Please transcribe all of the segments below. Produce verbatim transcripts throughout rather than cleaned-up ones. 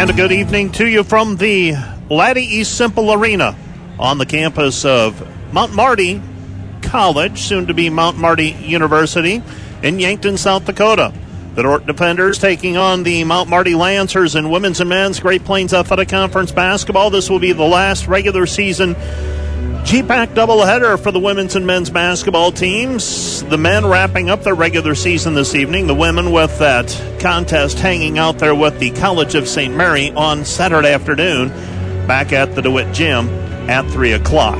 And a good evening to you from the Laddie E. Simple Arena on the campus of Mount Marty College, soon to be Mount Marty University in Yankton, South Dakota. The Dordt Defenders taking on the Mount Marty Lancers in women's and men's Great Plains Athletic Conference basketball. This will be the last regular season G PAC doubleheader for the women's and men's basketball teams. The men wrapping up their regular season this evening. The women with that contest hanging out there with the College of Saint Mary on Saturday afternoon back at the DeWitt Gym at three o'clock.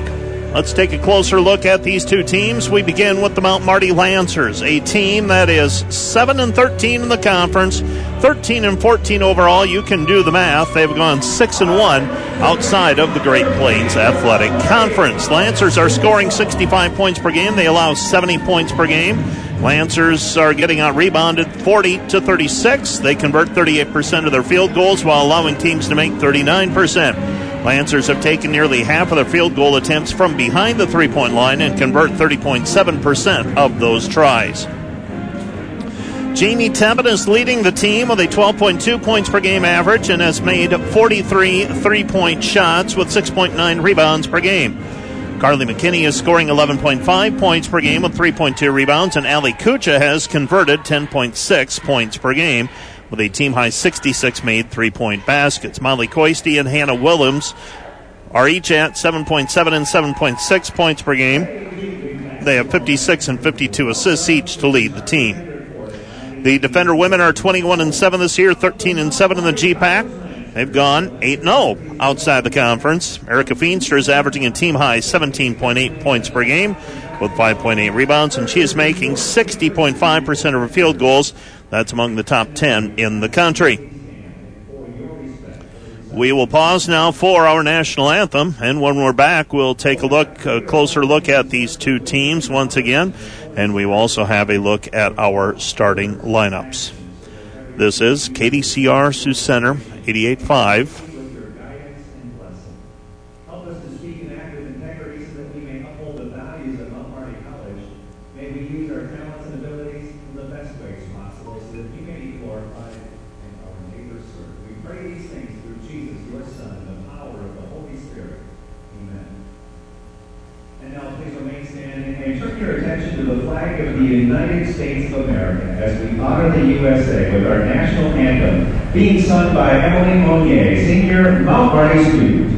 Let's take a closer look at these two teams. We begin with the Mount Marty Lancers, a team that is seven and thirteen in the conference, thirteen and fourteen overall. You can do the math. They've gone six and one outside of the Great Plains Athletic Conference. Lancers are scoring sixty-five points per game. They allow seventy points per game. Lancers are getting out-rebounded forty to thirty-six. They convert thirty-eight percent of their field goals while allowing teams to make thirty-nine percent. Lancers have taken nearly half of their field goal attempts from behind the three-point line and convert thirty point seven percent of those tries. Jamie Tebbett is leading the team with a twelve point two points per game average and has made forty-three three-point shots with six point nine rebounds per game. Carly McKinney is scoring eleven point five points per game with three point two rebounds, and Ali Kucha has converted ten point six points per game with a team-high sixty-six made three-point baskets. Molly Koisty and Hannah Williams are each at seven point seven and seven point six points per game. They have fifty-six and fifty-two assists each to lead the team. The Defender women are twenty-one and seven this year, thirteen and seven in the G PAC. They've gone eight and oh outside the conference. Erica Feenstra is averaging a team-high seventeen point eight points per game with five point eight rebounds, and she is making sixty point five percent of her field goals. That's among the top ten in the country. We will pause now for our national anthem, and when we're back, we'll take a look, a closer look at these two teams once again, and we will also have a look at our starting lineups. This is K D C R Sioux Center, eighty-eight point five. Being sung by Emily Monnier, senior Mount Marty student.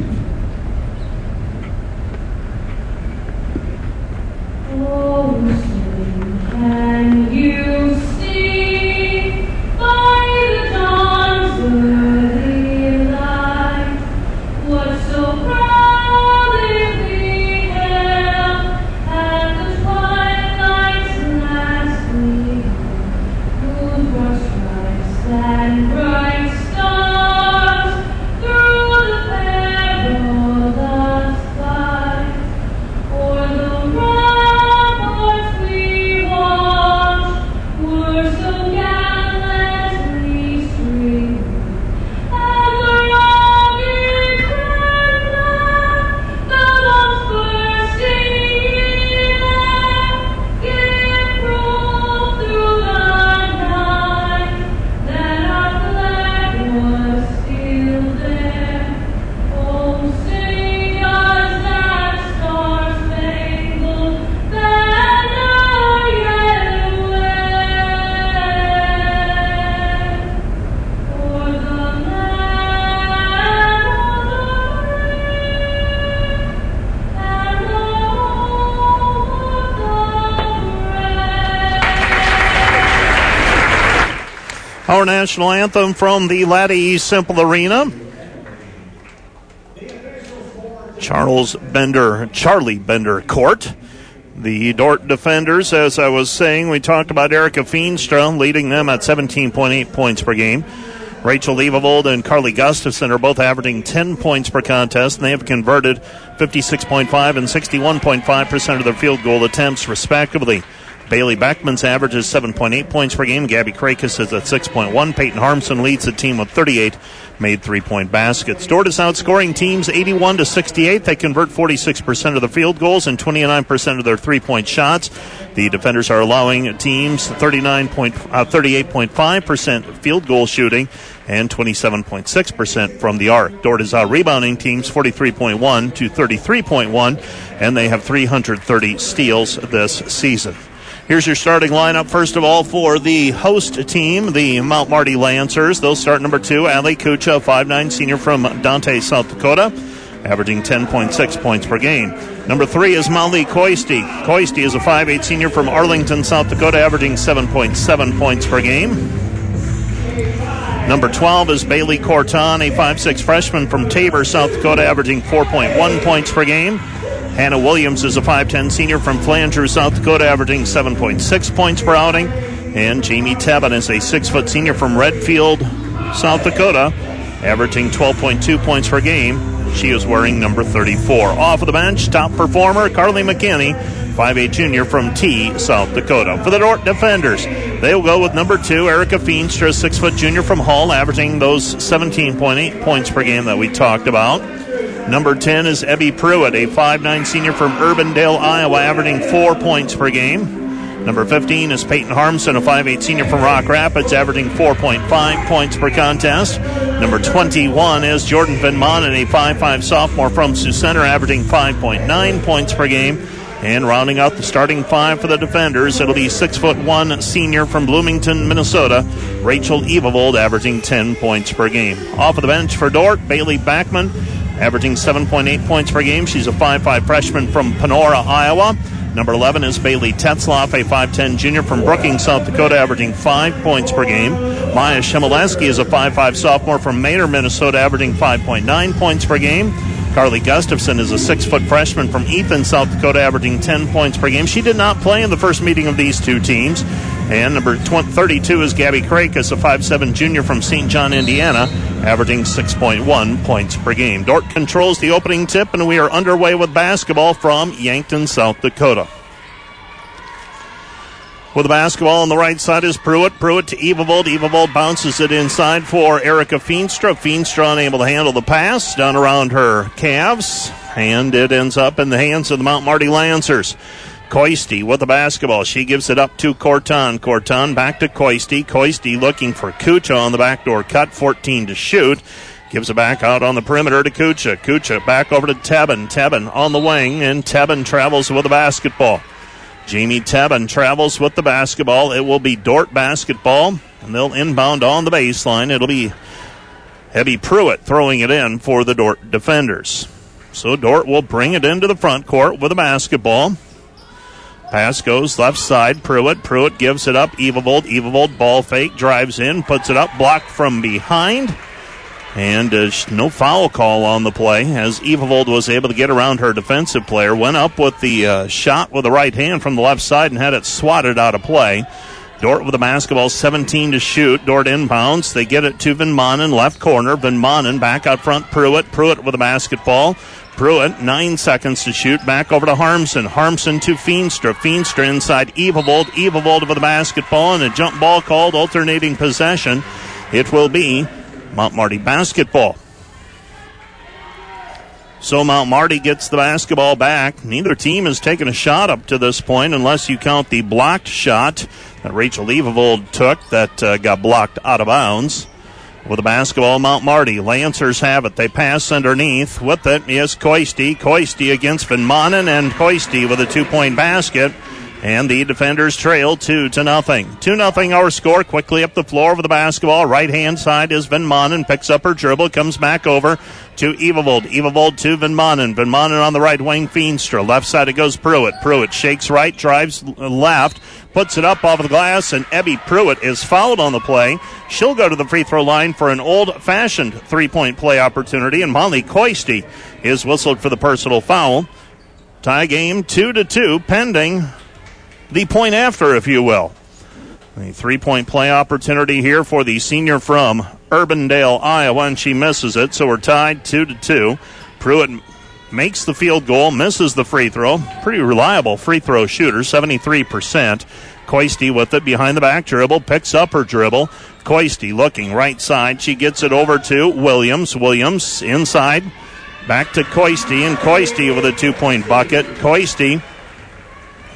Our national anthem from the Laddie E. Simple Arena. Charles Bender, Charlie Bender Court. The Dordt Defenders, as I was saying, we talked about Erica Feenstra leading them at seventeen point eight points per game. Rachel Leavold and Carly Gustafson are both averaging ten points per contest, and they have converted fifty-six point five and sixty-one point five percent of their field goal attempts, respectively. Bailey Backman's average is seven point eight points per game. Gabby Krakus is at six point one. Peyton Harmsen leads the team with thirty-eight made three-point baskets. Dordt is outscoring teams eighty-one to sixty-eight. They convert forty-six percent of the field goals and twenty-nine percent of their three-point shots. The Defenders are allowing teams thirty-nine point, uh, thirty-eight point five percent field goal shooting and twenty-seven point six percent from the arc. Dordt is out rebounding teams forty-three point one to thirty-three point one, and they have three hundred thirty steals this season. Here's your starting lineup, first of all, for the host team, the Mount Marty Lancers. They'll start number two, Ali Kucha, five nine senior from Dante, South Dakota, averaging ten point six points per game. Number three is Molly Koisty. Koisty is a five eight senior from Arlington, South Dakota, averaging seven point seven points per game. Number twelve is Bailey Corton, a five six freshman from Tabor, South Dakota, averaging four point one points per game. Hannah Williams is a five ten senior from Flanders, South Dakota, averaging seven point six points per outing. And Jamie Tebbett is a six foot senior from Redfield, South Dakota, averaging twelve point two points per game. She is wearing number thirty-four. Off of the bench, top performer, Carly McKinney, five eight junior from T, South Dakota. For the Dordt Defenders, they'll go with number two, Erica Feenstra, six foot junior from Hull, averaging those seventeen point eight points per game that we talked about. Number ten is Abby Pruitt, a five nine senior from Urbandale, Iowa, averaging four points per game. Number fifteen is Peyton Harmsen, a five eight senior from Rock Rapids, averaging four point five points per contest. Number twenty-one is Jordan Vinmon, a five five sophomore from Sioux Center, averaging five point nine points per game. And rounding out the starting five for the Defenders, it'll be six one senior from Bloomington, Minnesota, Rachel Leavold, averaging ten points per game. Off of the bench for Dordt, Bailey Backman, averaging seven point eight points per game. She's a five five freshman from Panora, Iowa. Number eleven is Bailey Tetzloff, a five ten junior from Brookings, South Dakota, averaging five points per game. Maya Shemaleski is a five five sophomore from Maynard, Minnesota, averaging five point nine points per game. Carly Gustafson is a six foot freshman from Ethan, South Dakota, averaging ten points per game. She did not play in the first meeting of these two teams. And number thirty-two is Gabby Krakus, a five seven junior from Saint John, Indiana, averaging six point one points per game. Dordt controls the opening tip, and we are underway with basketball from Yankton, South Dakota. With the basketball on the right side is Pruitt. Pruitt to Evavold. Evavold bounces it inside for Erica Feenstra. Feenstra unable to handle the pass. Down around her calves. And it ends up in the hands of the Mount Marty Lancers. Koisty with the basketball. She gives it up to Corton. Corton back to Koisty. Koisty looking for Kucha on the backdoor cut. fourteen to shoot. Gives it back out on the perimeter to Kucha. Kucha back over to Tebbin. Tebbin on the wing. And Tebbin travels with the basketball. Jamie Tebbett travels with the basketball. It will be Dordt basketball, and they'll inbound on the baseline. It'll be Abby Pruitt throwing it in for the Dordt Defenders. So Dordt will bring it into the front court with a basketball. Pass goes left side, Pruitt. Pruitt gives it up, Evavold. Evavold ball fake, drives in, puts it up, blocked from behind. And uh, no foul call on the play as Evavold was able to get around her defensive player. Went up with the uh, shot with the right hand from the left side and had it swatted out of play. Dordt with the basketball, seventeen to shoot. Dordt inbounds. They get it to Vinmanen, left corner. Vinmanen back out front. Pruitt. Pruitt with the basketball. Pruitt, nine seconds to shoot. Back over to Harmsen. Harmsen to Feenstra. Feenstra inside Evavold. Evavold with the basketball and a jump ball called. Alternating possession. It will be Mount Marty basketball. So Mount Marty gets the basketball back. Neither team has taken a shot up to this point, unless you count the blocked shot that Rachel Leavold took that uh, got blocked out of bounds. With the basketball, Mount Marty. Lancers have it. They pass underneath. With it is Koisty. Koisty against Vinmanen, and Koisty with a two-point basket. And the Defenders trail two to nothing. Two nothing our score. Quickly up the floor with the basketball. Right-hand side is Vinmanen. Picks up her dribble. Comes back over to Evavold. Evavold to Vinmanen. Vinmanen on the right wing. Feenstra. Left side it goes Pruitt. Pruitt shakes right. Drives left. Puts it up off of the glass. And Abby Pruitt is fouled on the play. She'll go to the free throw line for an old-fashioned three-point play opportunity. And Molly Koisty is whistled for the personal foul. Tie game two to two pending the point after, if you will. A three-point play opportunity here for the senior from Urbandale, Iowa, and she misses it, so we're tied two to two. Pruitt makes the field goal, misses the free throw. Pretty reliable free throw shooter, seventy-three percent. Koisty with it behind the back dribble, picks up her dribble. Koisty looking right side. She gets it over to Williams. Williams inside, back to Koisty, and Koisty with a two-point bucket. Koisty,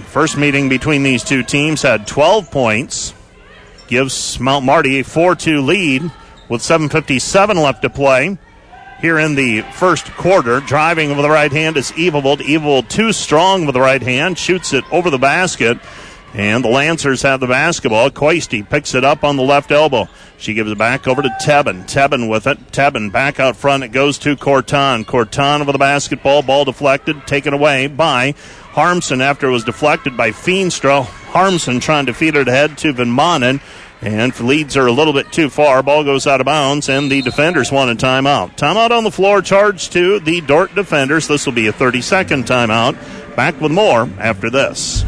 first meeting between these two teams, had twelve points. Gives Mount Marty a four two lead with seven fifty-seven left to play here in the first quarter. Driving with the right hand is Evold. Evold too strong with the right hand. Shoots it over the basket. And the Lancers have the basketball. Koisty picks it up on the left elbow. She gives it back over to Tebbett. Tebbett with it. Tebbett back out front. It goes to Corton. Corton with the basketball. Ball deflected. Taken away by Harmsen after it was deflected by Feenstra. Harmsen trying to feed it ahead to Vinmon. And leads her a little bit too far. Ball goes out of bounds, and the defenders want a timeout. Timeout on the floor, charged to the Dordt defenders. This will be a thirty-second timeout. Back with more after this.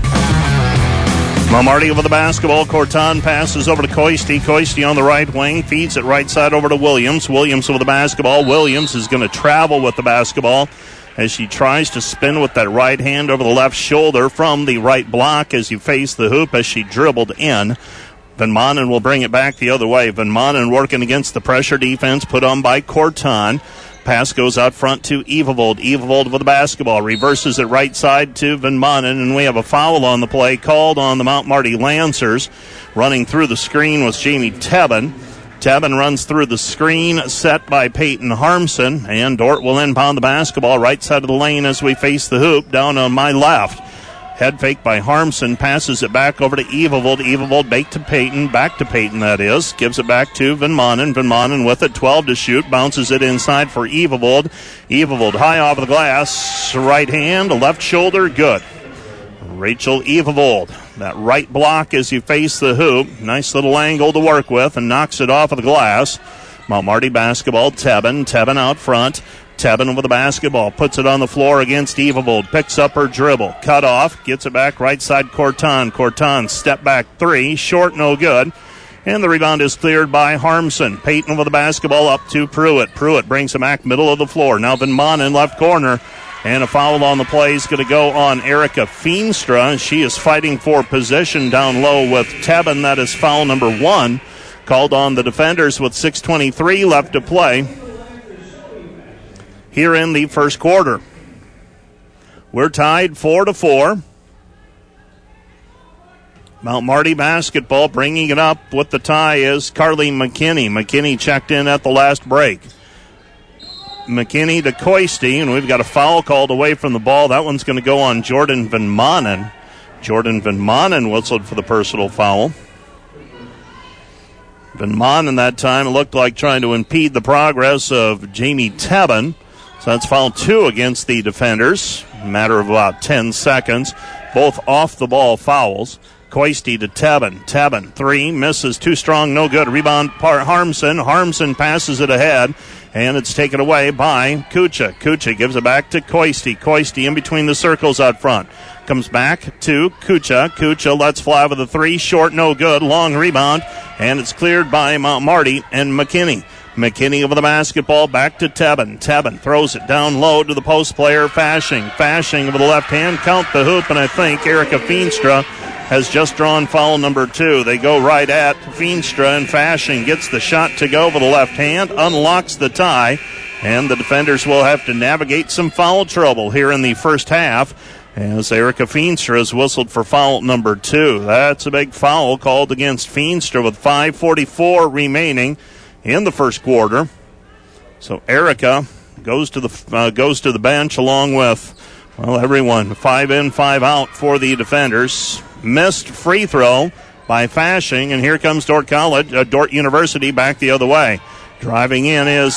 Marty over the basketball. Corton passes over to Koisty. Koisty on the right wing. Feeds it right side over to Williams. Williams over the basketball. Williams is going to travel with the basketball as she tries to spin with that right hand over the left shoulder from the right block as you face the hoop as she dribbled in. Vinmon will bring it back the other way. Vinmon working against the pressure defense put on by Corton. Pass goes out front to Evold. Evold with the basketball. Reverses it right side to Vinmon, and we have a foul on the play called on the Mount Marty Lancers. Running through the screen was Jamie Tebbett. Tebbett runs through the screen set by Peyton Harmsen, and Dordt will inbound the basketball right side of the lane as we face the hoop down on my left. Head fake by Harmsen, passes it back over to Evold. Evold back to Peyton, back to Peyton that is. Gives it back to Vinmon. Vinmon with it, twelve to shoot. Bounces it inside for Evold. Evold high off the glass. Right hand, left shoulder, good. Rachel Evold, that right block as you face the hoop. Nice little angle to work with and knocks it off of the glass. Mount Marty basketball, Tebbett. Tebbett out front. Tebbett with the basketball, puts it on the floor against Evold, picks up her dribble, cut off, gets it back right side Corton. Corton step back three, short, no good. And the rebound is cleared by Harmsen. Peyton with the basketball up to Pruitt. Pruitt brings it back middle of the floor. Now Vinmon in left corner. And a foul on the play is going to go on Erica Feenstra. She is fighting for possession down low with Tebbett. That is foul number one. Called on the defenders with six twenty-three left to play here in the first quarter. We're tied four to four. Mount Marty basketball bringing it up with the tie is Carly McKinney. McKinney checked in at the last break. McKinney to Koisty, and we've got a foul called away from the ball. That one's going to go on Jordan Vinmon. Jordan Vinmon whistled for the personal foul. Vinmon that time, it looked like trying to impede the progress of Jamie Tebbett. So that's foul two against the defenders. Matter of about ten seconds. Both off-the-ball fouls. Koisty to Tebbett. Tebbett, three, misses, too strong, no good. Rebound, par- Harmsen. Harmsen passes it ahead, and it's taken away by Kucha. Kucha gives it back to Koisty. Koisty in between the circles out front. Comes back to Kucha. Kucha lets fly with a three, short, no good. Long rebound, and it's cleared by Mount Marty and McKinney. McKinney over the basketball, back to Tebbett. Tebbett throws it down low to the post player, Fashing. Fashing with the left hand, count the hoop, and I think Erica Feenstra has just drawn foul number two. They go right at Feenstra, and Fashing gets the shot to go with the left hand, unlocks the tie, and the defenders will have to navigate some foul trouble here in the first half as Erica Feenstra is whistled for foul number two. That's a big foul called against Feenstra with five forty-four remaining in the first quarter. So Erica goes to the uh, goes to the bench along with, well, everyone. Five in, five out for the defenders. Missed free throw by Fashing, and here comes Dordt College, uh, Dordt University back the other way. Driving in is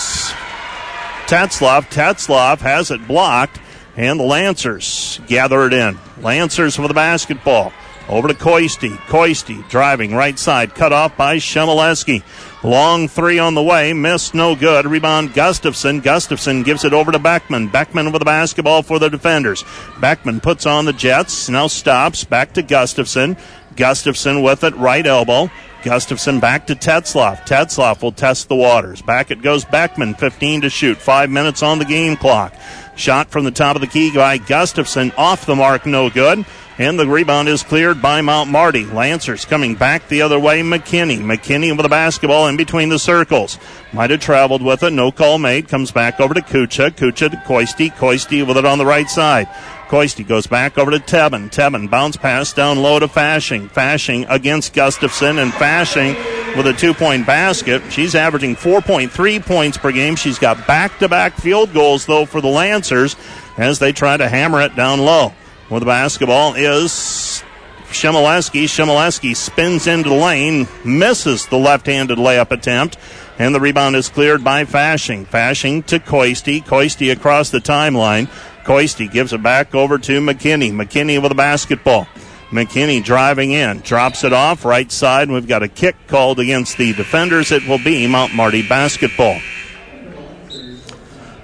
Tetzloff. Tetzloff has it blocked, and the Lancers gather it in. Lancers with the basketball. Over to Koisty. Koisty driving right side. Cut off by Shemaleski. Long three on the way. Missed, no good. Rebound, Gustafson. Gustafson gives it over to Backman. Backman with the basketball for the defenders. Backman puts on the jets. Now stops. Back to Gustafson. Gustafson with it. Right elbow. Gustafson back to Tetzloff. Tetzloff will test the waters. Back it goes Backman. fifteen to shoot. Five minutes on the game clock. Shot from the top of the key by Gustafson. Off the mark, no good. And the rebound is cleared by Mount Marty. Lancers coming back the other way. McKinney. McKinney with the basketball in between the circles. Might have traveled with it. No call made. Comes back over to Kucha. Kucha to Koisty. Koisty with it on the right side. Koisty goes back over to Tebbett. Tebbett bounce pass down low to Fashing. Fashing against Gustafson, and Fashing with a two-point basket. She's averaging four point three points per game. She's got back-to-back field goals, though, for the Lancers as they try to hammer it down low. With the basketball is Shemaleski. Shemaleski spins into the lane, misses the left-handed layup attempt, and the rebound is cleared by Fashing. Fashing to Koisty. Koisty across the timeline. Koisty gives it back over to McKinney. McKinney with the basketball. McKinney driving in, drops it off right side. We've got a kick called against the defenders. It will be Mount Marty basketball.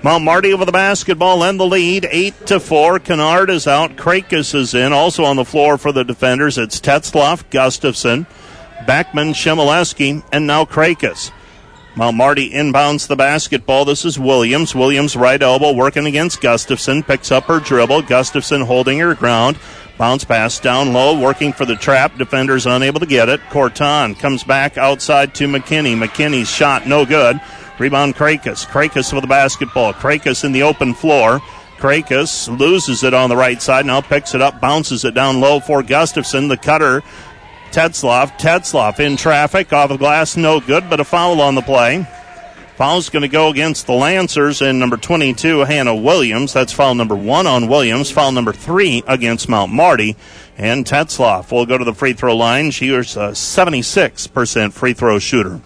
Mount Marty with the basketball and the lead, eight to four. Kennard is out. Krakus is in. Also on the floor for the defenders, it's Tetzloff, Gustafson, Backman, Shemaleski, and now Krakus. Mount Marty inbounds the basketball. This is Williams. Williams right elbow working against Gustafson. Picks up her dribble. Gustafson holding her ground. Bounce pass down low, working for the trap. Defenders unable to get it. Corton comes back outside to McKinney. McKinney's shot no good. Rebound Krakus. Krakus with the basketball. Krakus in the open floor. Krakus loses it on the right side. Now picks it up, bounces it down low for Gustafson. The cutter. Tetzloff, Tetzloff in traffic, off the glass, no good, but a foul on the play. Foul's going to go against the Lancers in number twenty-two, Hannah Williams. That's foul number one on Williams, foul number three against Mount Marty. And Tetzloff will go to the free throw line. She is a seventy-six percent free throw shooter.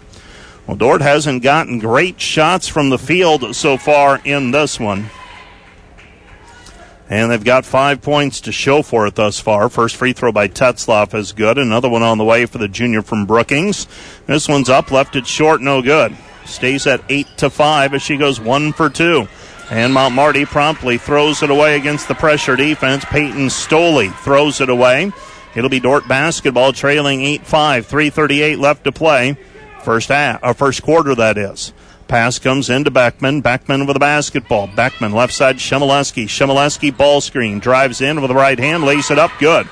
Well, Dordt hasn't gotten great shots from the field so far in this one. And they've got five points to show for it thus far. First free throw by Tetzloff is good. Another one on the way for the junior from Brookings. This one's up, left it short, no good. Stays at eight to five as she goes one for two. And Mount Marty promptly throws it away against the pressure defense. Peyton Stoley throws it away. It'll be Dordt basketball trailing eight five. three thirty-eight left to play. First half, or first quarter, that is. Pass comes into Backman. Backman with the basketball. Backman left side, Shemaleski. Shemaleski ball screen. Drives in with the right hand. Lays it up. Good.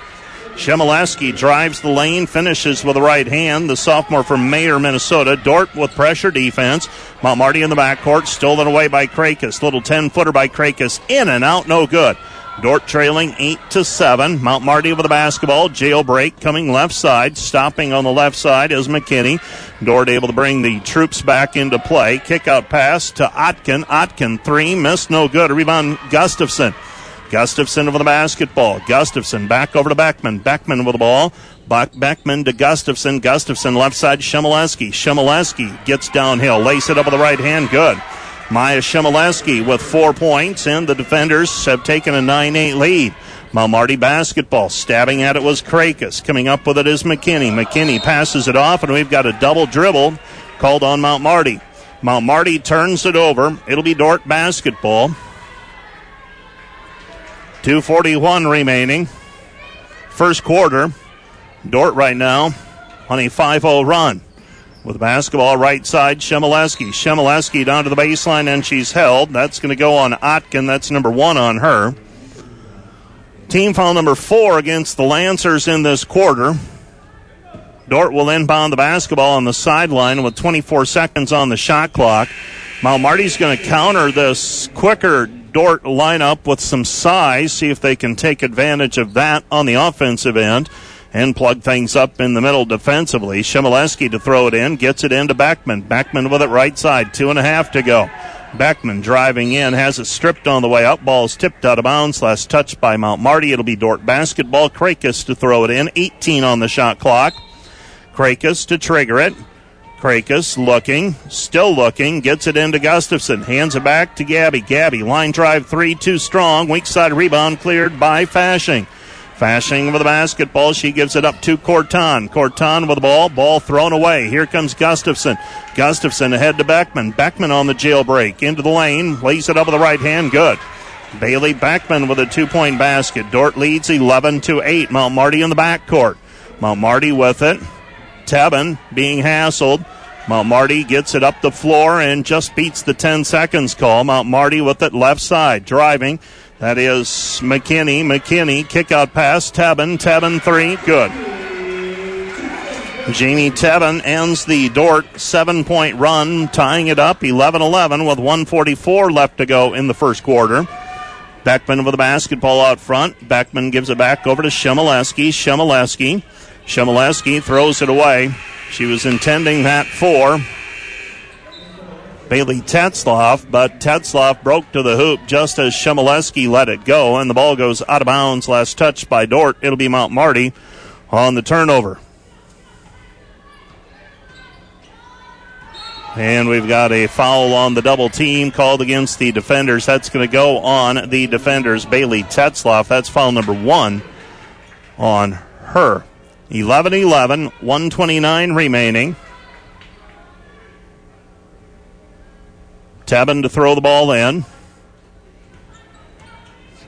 Shemaleski drives the lane. Finishes with the right hand. The sophomore from Mayer, Minnesota. Dordt with pressure defense. Mount Marty in the backcourt. Stolen away by Krakus. Little ten-footer by Krakus. In and out. No good. Dordt trailing eight to seven. Mount Marty with the basketball. Jailbreak coming left side. Stopping on the left side is McKinney. Dordt able to bring the troops back into play. Kick out pass to Otkin. Otkin, three. Missed, no good. Rebound, Gustafson. Gustafson with the basketball. Gustafson back over to Backman. Backman with the ball. Back, Backman to Gustafson. Gustafson left side, Shemaleski. Shemaleski gets downhill. Lays it up with the right hand. Good. Maya Shemaleski with four points, and the defenders have taken a nine eight lead. Mount Marty basketball, stabbing at it was Krakus. Coming up with it is McKinney. McKinney passes it off, and we've got a double dribble called on Mount Marty. Mount Marty turns it over. It'll be Dordt basketball. two forty-one remaining. First quarter. Dordt right now on a five oh run. With the basketball right side, Shemaleski. Shemaleski down to the baseline, and she's held. That's going to go on Otkin. That's number one on her. Team foul number four against the Lancers in this quarter. Dordt will inbound the basketball on the sideline with twenty-four seconds on the shot clock. Mount Marty's going to counter this quicker Dordt lineup with some size, see if they can take advantage of that on the offensive end and plug things up in the middle defensively. Shemaleski to throw it in, gets it into Backman. Backman with it right side, two and a half to go. Backman driving in, has it stripped on the way up. Ball's tipped out of bounds, last touch by Mount Marty. It'll be Dordt basketball. Krakus to throw it in, eighteen on the shot clock. Krakus to trigger it. Krakus looking, still looking, gets it into Gustafson. Hands it back to Gabby. Gabby, line drive three, too strong. Weak side rebound cleared by Fashing. Fashing with the basketball. She gives it up to Corton. Corton with the ball. Ball thrown away. Here comes Gustafson. Gustafson ahead to Backman. Backman on the jailbreak. Into the lane. Lays it up with the right hand. Good. Bailey Backman with a two-point basket. Dordt leads eleven to eight. Mount Marty in the backcourt. Mount Marty with it. Tebbin being hassled. Mount Marty gets it up the floor and just beats the ten seconds call. Mount Marty with it left side. Driving. That is McKinney. McKinney, kick out pass. Tebbin. Tebbin, three. Good. Jamie Tebbin ends the Dordt seven-point run, tying it up eleven eleven with one forty-four left to go in the first quarter. Backman with the basketball out front. Backman gives it back over to Shemaleski. Shemaleski. Shemaleski throws it away. She was intending that for Bailey Tetzloff, but Tetzloff broke to the hoop just as Shemaleski let it go, and the ball goes out of bounds. Last touch by Dordt. It'll be Mount Marty on the turnover. And we've got a foul on the double team called against the defenders. That's going to go on the defenders. Bailey Tetzloff, that's foul number one on her. eleven eleven, one twenty-nine remaining. Tebbett to throw the ball in.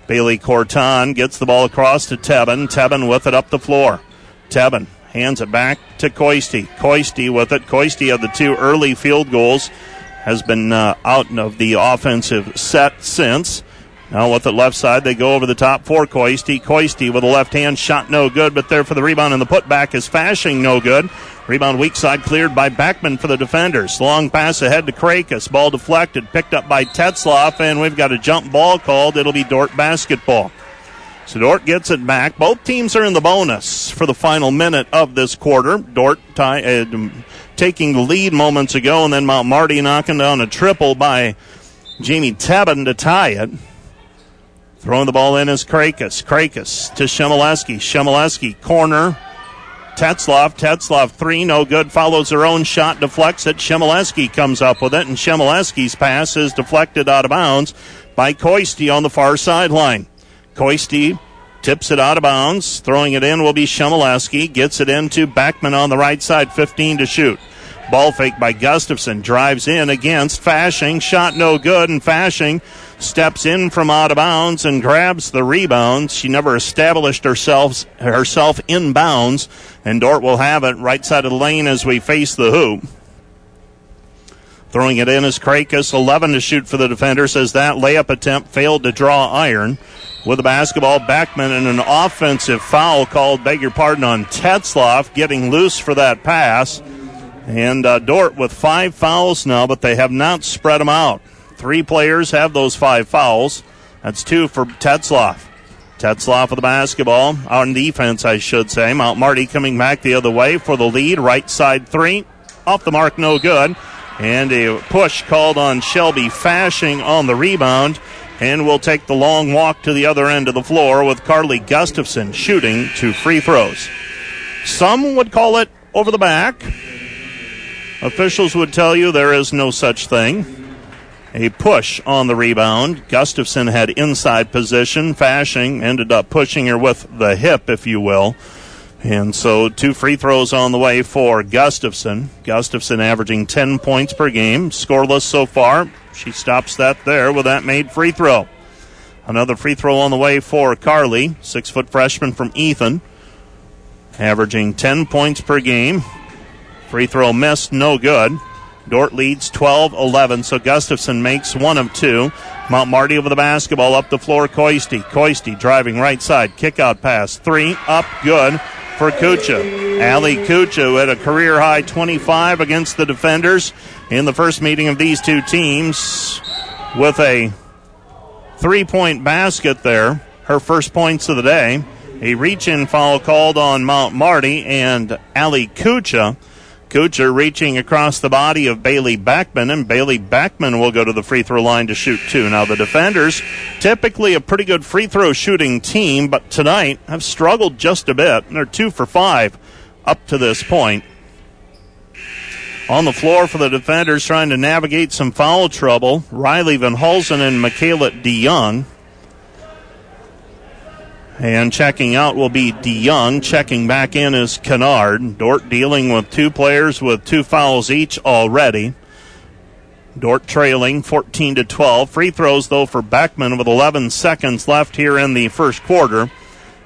Bailey Corton gets the ball across to Tebbett. Tebbett with it up the floor. Tebbett hands it back to Koisty. Koisty with it. Koisty of the two early field goals has been uh, out of the offensive set since. Now with the left side, they go over the top for Koisty. Koisty with a left hand shot, no good, but there for the rebound, and the putback is Fashing, no good. Rebound weak side cleared by Backman for the defenders. Long pass ahead to Krakus. Ball deflected, picked up by Tetzloff, and we've got a jump ball called. It'll be Dordt basketball. So Dordt gets it back. Both teams are in the bonus for the final minute of this quarter. Dordt tie, uh, taking the lead moments ago, and then Mount Marty knocking down a triple by Jamie Tebbett to tie it. Throwing the ball in is Krakus. Krakus to Shemaleski. Shemaleski corner. Tetzloff, Tetzloff three, no good, follows her own shot, deflects it. Shemaleski comes up with it, and Shemaleski's pass is deflected out of bounds by Koisty on the far sideline. Koisty tips it out of bounds, throwing it in will be Shemaleski, gets it into Backman on the right side, fifteen to shoot. Ball fake by Gustafson, drives in against Fashing, shot no good, and Fashing steps in from out of bounds and grabs the rebound. She never established herself, herself in bounds, and Dordt will have it right side of the lane as we face the hoop. Throwing it in is Krakus, eleven to shoot for the defenders as that layup attempt failed to draw iron. With the basketball, Backman and an offensive foul called, beg your pardon, on Tetzloff, getting loose for that pass. And uh, Dordt with five fouls now, but they have not spread them out. Three players have those five fouls. That's two for Tetzloff. Tetzloff with the basketball, on defense, I should say. Mount Marty coming back the other way for the lead. Right side three, off the mark, no good. And a push called on Shelby Fashing on the rebound. And we'll take the long walk to the other end of the floor with Carly Gustafson shooting two free throws. Some would call it over the back. Officials would tell you there is no such thing. A push on the rebound. Gustafson had inside position. Fashing ended up pushing her with the hip, if you will. And so two free throws on the way for Gustafson. Gustafson averaging ten points per game. Scoreless so far. She stops that there with that made free throw. Another free throw on the way for Carly, six-foot freshman from Ethan, averaging ten points per game. Free throw missed, no good. Dordt leads twelve eleven, so Gustafson makes one of two. Mount Marty over the basketball, up the floor, Koisty. Koisty driving right side, kick-out pass, three, up, good for Kucha. Ali Kucha at a career-high twenty-five against the defenders in the first meeting of these two teams with a three-point basket there, her first points of the day. A reach-in foul called on Mount Marty and Ali Kucha. Kucha reaching across the body of Bailey Backman, and Bailey Backman will go to the free throw line to shoot two. Now the defenders, typically a pretty good free throw shooting team, but tonight have struggled just a bit. They're two for five up to this point. On the floor for the defenders, trying to navigate some foul trouble, Riley Van Hulsen and Michaela DeYoung. And checking out will be DeYoung. Checking back in is Kennard. Dordt dealing with two players with two fouls each already. Dordt trailing fourteen to twelve. Free throws, though, for Backman with eleven seconds left here in the first quarter.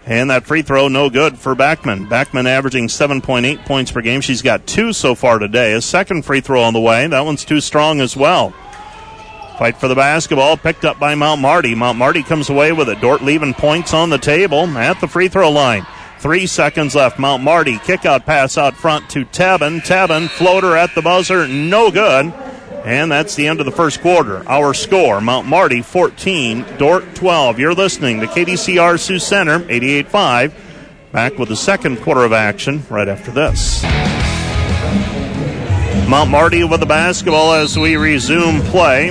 And that free throw no good for Backman. Backman averaging seven point eight points per game. She's got two so far today. A second free throw on the way. That one's too strong as well. Fight for the basketball, picked up by Mount Marty. Mount Marty comes away with it. Dordt leaving points on the table at the free throw line. Three seconds left. Mount Marty, kick out pass out front to Tebbett. Tebbett, floater at the buzzer, no good. And that's the end of the first quarter. Our score, Mount Marty fourteen, Dordt twelve. You're listening to K D C R Sioux Center, eighty-eight five. Back with the second quarter of action right after this. Mount Marty with the basketball as we resume play.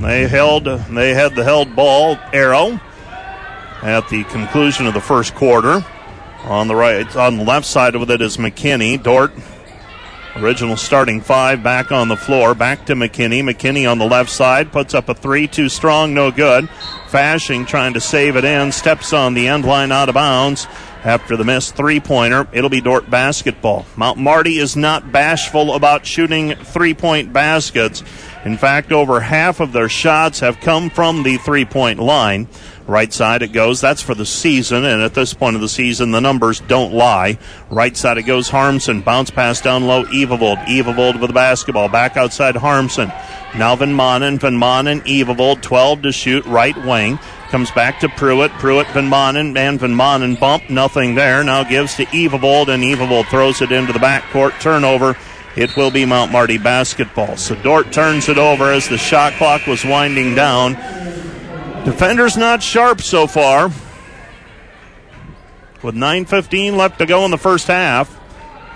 They held, they had the held ball arrow at the conclusion of the first quarter. On the right, on the left side of it is McKinney. Dordt, original starting five, back on the floor. Back to McKinney. McKinney on the left side puts up a three, too strong, no good. Fashing trying to save it in, steps on the end line out of bounds. After the missed three-pointer, it'll be Dordt basketball. Mount Marty is not bashful about shooting three-point baskets. In fact, over half of their shots have come from the three-point line. Right side it goes. That's for the season, and at this point of the season, the numbers don't lie. Right side it goes. Harmsen. Bounce pass down low. Evavold. Evavold with the basketball. Back outside Harmsen. Now Vinmanen. Vinmanen. Evavold. twelve to shoot. Right wing. Comes back to Pruitt. Pruitt, Vinmanen, and Vinmanen bump. Nothing there. Now gives to Evavold, and Evavold throws it into the backcourt. Turnover. It will be Mount Marty basketball. So Dordt turns it over as the shot clock was winding down. Defenders not sharp so far. With nine fifteen left to go in the first half.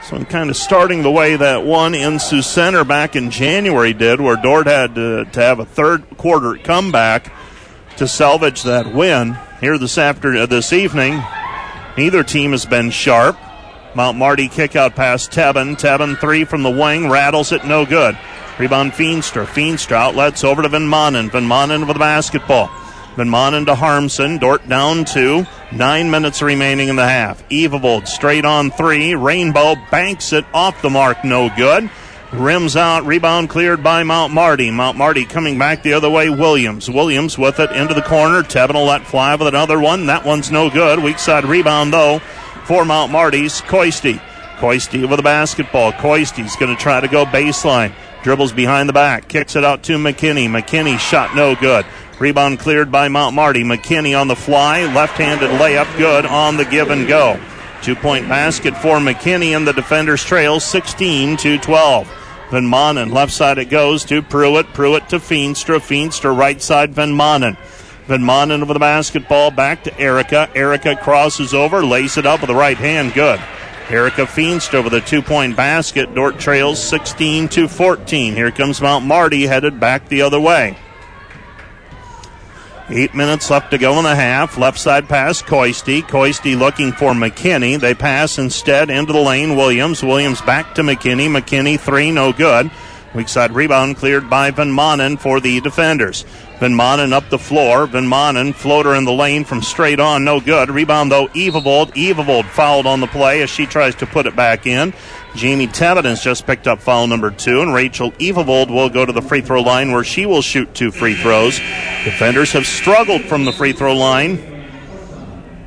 So I'm kind of starting the way that one in Sioux Center back in January did, where Dordt had to, to have a third quarter comeback to salvage that win. Here this after uh, this evening, neither team has been sharp. Mount Marty kick out past Tebbett. Tebbett three from the wing, rattles it, no good. Rebound Feenstra. Feenstra outlets over to Vinmanen. Vinmanen with the basketball. Vinmanen to Harmsen. Dordt down two. Nine minutes remaining in the half. Evavold straight on three. Rainbow banks it off the mark, no good. Rims out, rebound cleared by Mount Marty. Mount Marty coming back the other way, Williams. Williams with it into the corner. Tebbett will let fly with another one. That one's no good. Weak side rebound, though, for Mount Marty's. Koisty. Koisty with the basketball. Koisty's going to try to go baseline. Dribbles behind the back. Kicks it out to McKinney. McKinney shot no good. Rebound cleared by Mount Marty. McKinney on the fly. Left-handed layup good on the give and go. Two-point basket for McKinney, and the defenders trail sixteen to twelve. Vinmanen, left side it goes to Pruitt. Pruitt to Feenstra. Feenstra, right side, Vinmanen. Vinmanen over the basketball, back to Erica. Erica crosses over, lays it up with the right hand, good. Erica Feenstra with a two-point basket. Dordt trails sixteen to fourteen. Here comes Mount Marty, headed back the other way. Eight minutes left to go in the half. Left side pass, Koisty. Koisty looking for McKinney. They pass instead into the lane, Williams. Williams back to McKinney. McKinney, three, no good. Weak side rebound cleared by Vinmanen for the defenders. Vinmanen up the floor. Vinmanen, floater in the lane from straight on, no good. Rebound, though, Evavold. Evavold fouled on the play as she tries to put it back in. Jamie Tebbett has just picked up foul number two, and Rachel Evavold will go to the free throw line, where she will shoot two free throws. Defenders have struggled from the free throw line,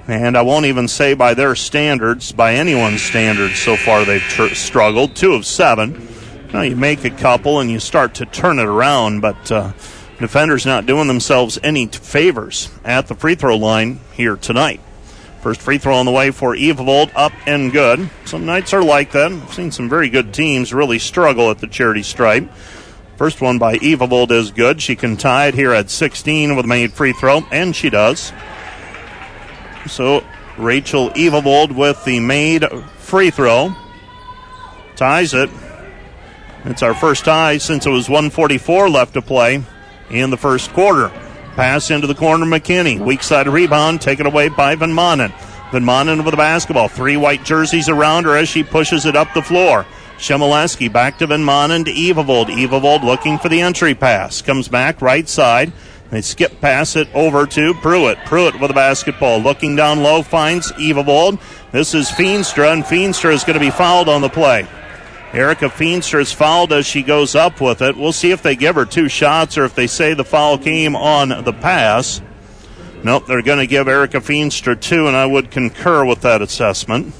and I won't even say by their standards, by anyone's standards so far they've tr- struggled. Two of seven. Now you make a couple and you start to turn it around, but uh, defenders not doing themselves any favors at the free throw line here tonight. First free throw on the way for Evavold, up and good. Some nights are like that. I've seen some very good teams really struggle at the charity stripe. First one by Evavold is good. She can tie it here at sixteen with a made free throw, and she does. So Rachel Evavold with the made free throw ties it. It's our first tie since it was one forty-four left to play in the first quarter. Pass into the corner, McKinney. Weak side rebound taken away by Vinmanen. Vinmanen with the basketball. Three white jerseys around her as she pushes it up the floor. Shemaleski back to Vinmanen to Evavold. Evavold looking for the entry pass. Comes back right side. They skip pass it over to Pruitt. Pruitt with the basketball. Looking down low, finds Evavold. This is Feenstra, and Feenstra is going to be fouled on the play. Erica Feenstra is fouled as she goes up with it. We'll see if they give her two shots or if they say the foul came on the pass. Nope, they're going to give Erica Feenstra two, and I would concur with that assessment.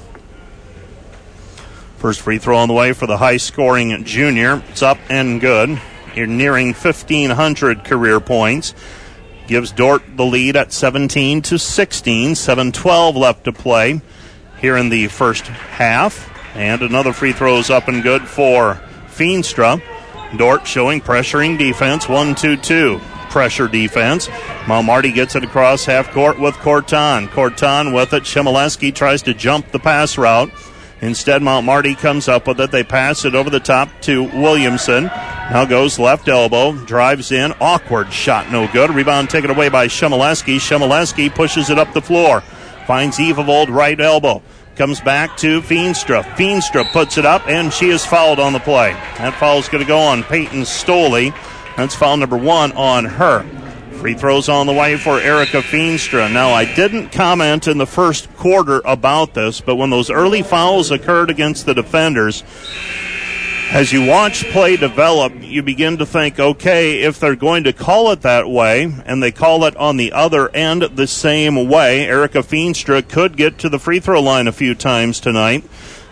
First free throw on the way for the high-scoring junior. It's up and good. You're nearing fifteen hundred career points. Gives Dordt the lead at seventeen to sixteen. seven twelve left to play here in the first half. And another free throw is up and good for Feenstra. Dordt showing pressuring defense, one two two. Pressure defense. Mount Marty gets it across half court with Corton. Corton with it. Shemaleski tries to jump the pass route. Instead, Mount Marty comes up with it. They pass it over the top to Williamson. Now goes left elbow, drives in, awkward shot, no good. Rebound taken away by Shemaleski. Shemaleski pushes it up the floor, finds Evavold right elbow. Comes back to Feenstra. Feenstra puts it up, and she is fouled on the play. That foul is going to go on Peyton Stoley. That's foul number one on her. Free throws on the way for Erica Feenstra. Now, I didn't comment in the first quarter about this, but when those early fouls occurred against the defenders, as you watch play develop, you begin to think, okay, if they're going to call it that way, and they call it on the other end the same way, Erica Feenstra could get to the free throw line a few times tonight.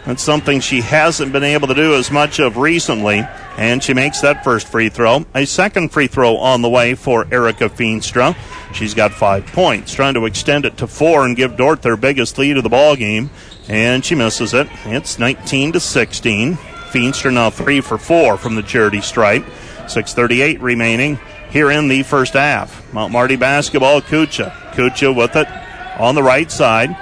That's something she hasn't been able to do as much of recently, and she makes that first free throw. A second free throw on the way for Erica Feenstra. She's got five points, trying to extend it to four and give Dordt their biggest lead of the ball game, and she misses it. It's nineteen to sixteen. Feenstra now three for four from the charity stripe. six thirty-eight remaining here in the first half. Mount Marty basketball, Kucha. Kucha with it on the right side.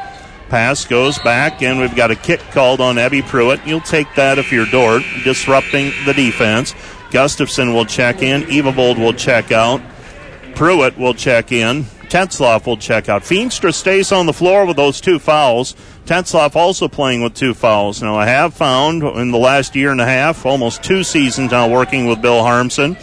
Pass goes back, and we've got a kick called on Abby Pruitt. You'll take that if you're Dordt, disrupting the defense. Gustafson will check in. Evavold will check out. Pruitt will check in. Tetzloff will check out. Feenstra stays on the floor with those two fouls. Tetzloff also playing with two fouls. Now, I have found in the last year and a half, almost two seasons now working with Bill Harmsen,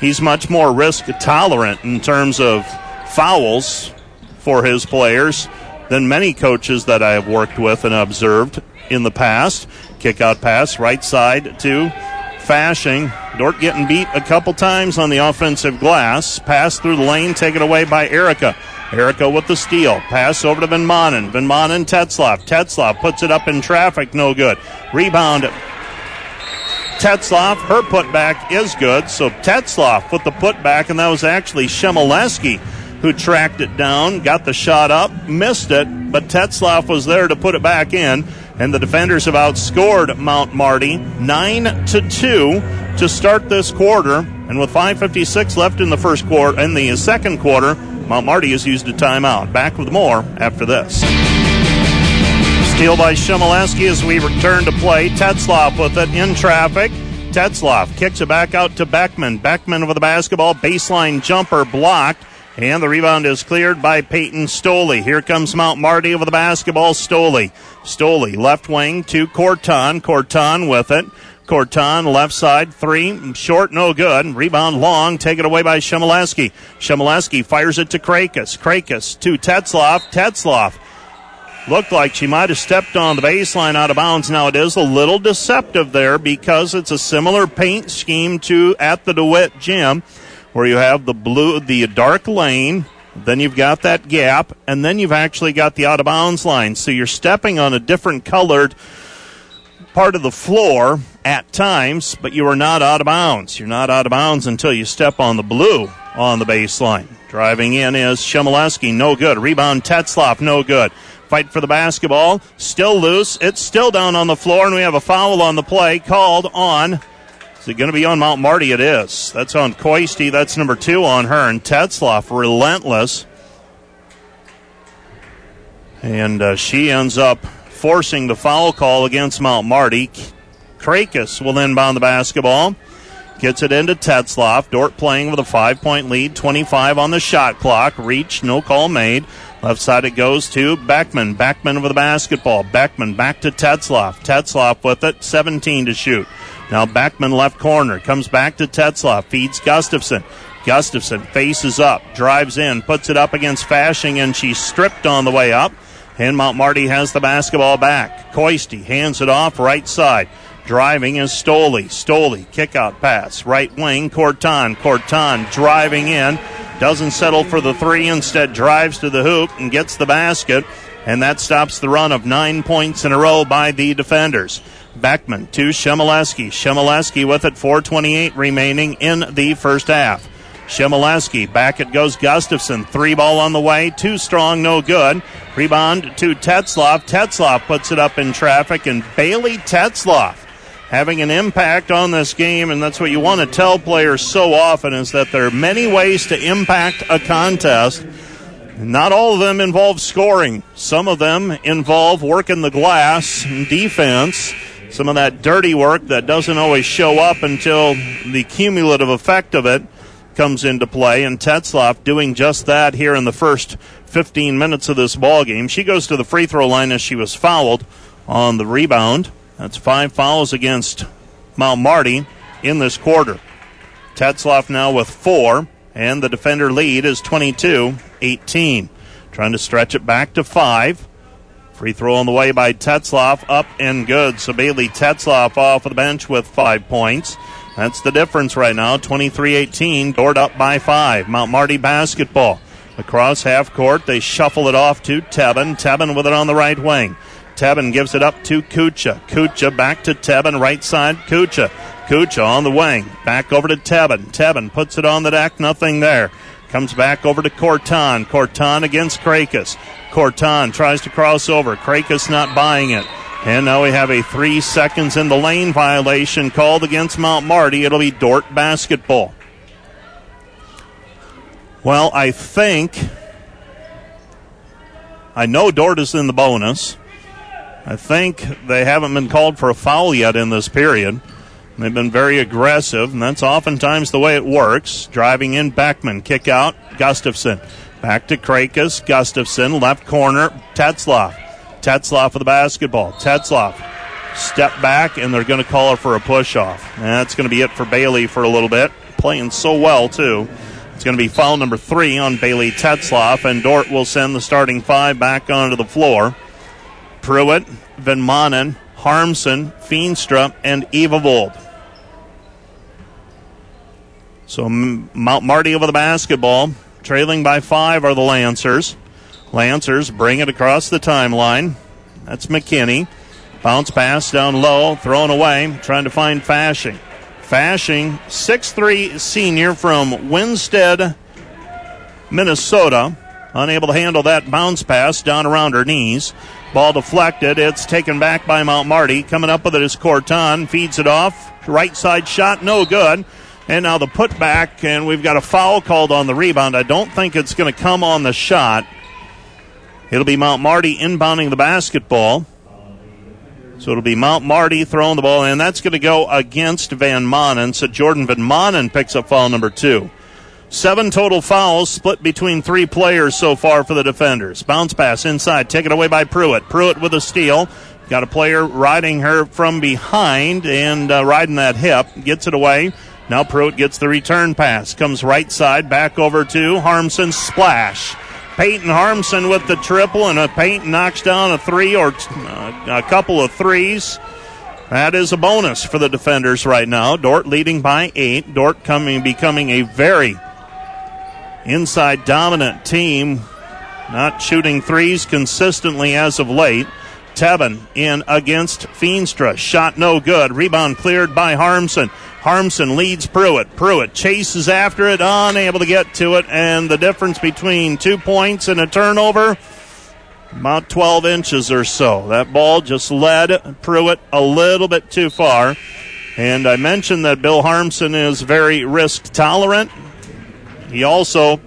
he's much more risk-tolerant in terms of fouls for his players than many coaches that I have worked with and observed in the past. Kick out pass, right side to Fashing. Dordt getting beat a couple times on the offensive glass. Pass through the lane, taken away by Erica. Erica with the steal. Pass over to Vinmon. Vinmon, Tetzloff. Tetzloff puts it up in traffic, no good. Rebound. Tetzloff, her putback is good, so Tetzloff with the putback, and that was actually Shemaleski who tracked it down, got the shot up, missed it, but Tetzloff was there to put it back in, and the defenders have outscored Mount Marty nine to two to start this quarter, and with five fifty-six left in the first quarter, in the second quarter, Mount Marty has used a timeout. Back with more after this. Steal by Shemaleski as we return to play. Tetzloff with it in traffic. Tetzloff kicks it back out to Beckman. Beckman with the basketball, baseline jumper blocked. And the rebound is cleared by Peyton Stoley. Here comes Mount Marty over the basketball. Stoley. Stoley, left wing to Corton. Corton with it. Corton, left side, three. Short, no good. Rebound long, taken away by Shemaleski. Shemaleski fires it to Krakus. Krakus to Tetzloff. Tetzloff looked like she might have stepped on the baseline out of bounds. Now it is a little deceptive there because it's a similar paint scheme to at the DeWitt Gym, where you have the blue, the dark lane, then you've got that gap, and then you've actually got the out-of-bounds line. So you're stepping on a different colored part of the floor at times, but you are not out of bounds. You're not out of bounds until you step on the blue on the baseline. Driving in is Shemaleski, no good. Rebound, Tetzloff, no good. Fight for the basketball, still loose. It's still down on the floor, and we have a foul on the play called on... Is it going to be on Mount Marty? It is. That's on Koisty. That's number two on her. And Tetzloff, relentless. And uh, she ends up forcing the foul call against Mount Marty. Krakus will inbound the basketball. Gets it into Tetzloff. Dordt playing with a five-point lead. twenty-five on the shot clock. Reach, no call made. Left side it goes to Beckman. Beckman with the basketball. Beckman back to Tetzloff. Tetzloff with it. seventeen to shoot. Now Beckman left corner, comes back to Tetzloff, feeds Gustafson. Gustafson faces up, drives in, puts it up against Fashing, and she's stripped on the way up. And Mount Marty has the basketball back. Koisty hands it off right side. Driving is Stoley. Stoley, kick-out pass. Right wing, Corton. Corton driving in, doesn't settle for the three, instead drives to the hoop and gets the basket. And that stops the run of nine points in a row by the defenders. Beckman to Shemaleski. Shemaleski with it, four twenty-eight remaining in the first half. Shemaleski, back it goes Gustafson. Three ball on the way, too strong, no good. Rebound to Tetzloff. Tetzloff puts it up in traffic, and Bailey Tetzloff having an impact on this game, and that's what you want to tell players so often is that there are many ways to impact a contest. Not all of them involve scoring. Some of them involve working the glass and defense. Some of that dirty work that doesn't always show up until the cumulative effect of it comes into play. And Tetzloff doing just that here in the first fifteen minutes of this ball game. She goes to the free throw line as she was fouled on the rebound. That's five fouls against Mount Marty in this quarter. Tetzloff now with four, and the defender lead is twenty-two eighteen. Trying to stretch it back to five. Free throw on the way by Tetzloff, up and good. So Bailey Tetzloff off of the bench with five points. That's the difference right now, twenty-three eighteen, Dordt up by five. Mount Marty basketball. Across half court, they shuffle it off to Tebbett. Tebbett with it on the right wing. Tebbett gives it up to Kucha. Kucha back to Tebbett, right side, Kucha. Kucha on the wing, back over to Tebbett. Tebbett puts it on the deck, nothing there. Comes back over to Corton. Corton against Krakus. Corton tries to cross over. Krakus not buying it. And now we have a three seconds in the lane violation called against Mount Marty. It'll be Dordt basketball. Well, I think, I know Dordt is in the bonus. I think they haven't been called for a foul yet in this period. They've been very aggressive, and that's oftentimes the way it works. Driving in, Backman. Kick out, Gustafson. Back to Krakus. Gustafson, left corner, Tetzloff. Tetzloff with the basketball. Tetzloff, step back, and they're going to call her for a push-off. And that's going to be it for Bailey for a little bit. Playing so well, too. It's going to be foul number three on Bailey Tetzloff, and Dordt will send the starting five back onto the floor. Pruitt, Vinmon, Harmsen, Feenstra, and Leavold. So Mount Marty over the basketball. Trailing by five are the Lancers. Lancers bring it across the timeline. That's McKinney. Bounce pass down low, thrown away, trying to find Fashing. Fashing, six three senior from Winsted, Minnesota. Unable to handle that bounce pass down around her knees. Ball deflected. It's taken back by Mount Marty. Coming up with it is Corton. Feeds it off. Right side shot. No good. And now the putback. And we've got a foul called on the rebound. I don't think it's going to come on the shot. It'll be Mount Marty inbounding the basketball. So it'll be Mount Marty throwing the ball. And that's going to go against Vinmon. So Jordan Vinmon picks up foul number two. Seven total fouls split between three players so far for the defenders. Bounce pass inside, taken away by Pruitt. Pruitt with a steal. Got a player riding her from behind and uh, riding that hip. Gets it away. Now Pruitt gets the return pass. Comes right side, back over to Harmsen. Splash. Peyton Harmsen with the triple, and a Peyton knocks down a three or t- uh, a couple of threes. That is a bonus for the defenders right now. Dordt leading by eight. Dordt coming, becoming a very inside dominant team, not shooting threes consistently as of late. Tebbett in against Feenstra. Shot no good. Rebound cleared by Harmsen. Harmsen leads Pruitt. Pruitt chases after it, unable to get to it, and the difference between two points and a turnover, about twelve inches or so. That ball just led Pruitt a little bit too far. And I mentioned that Bill Harmsen is very risk tolerant. He also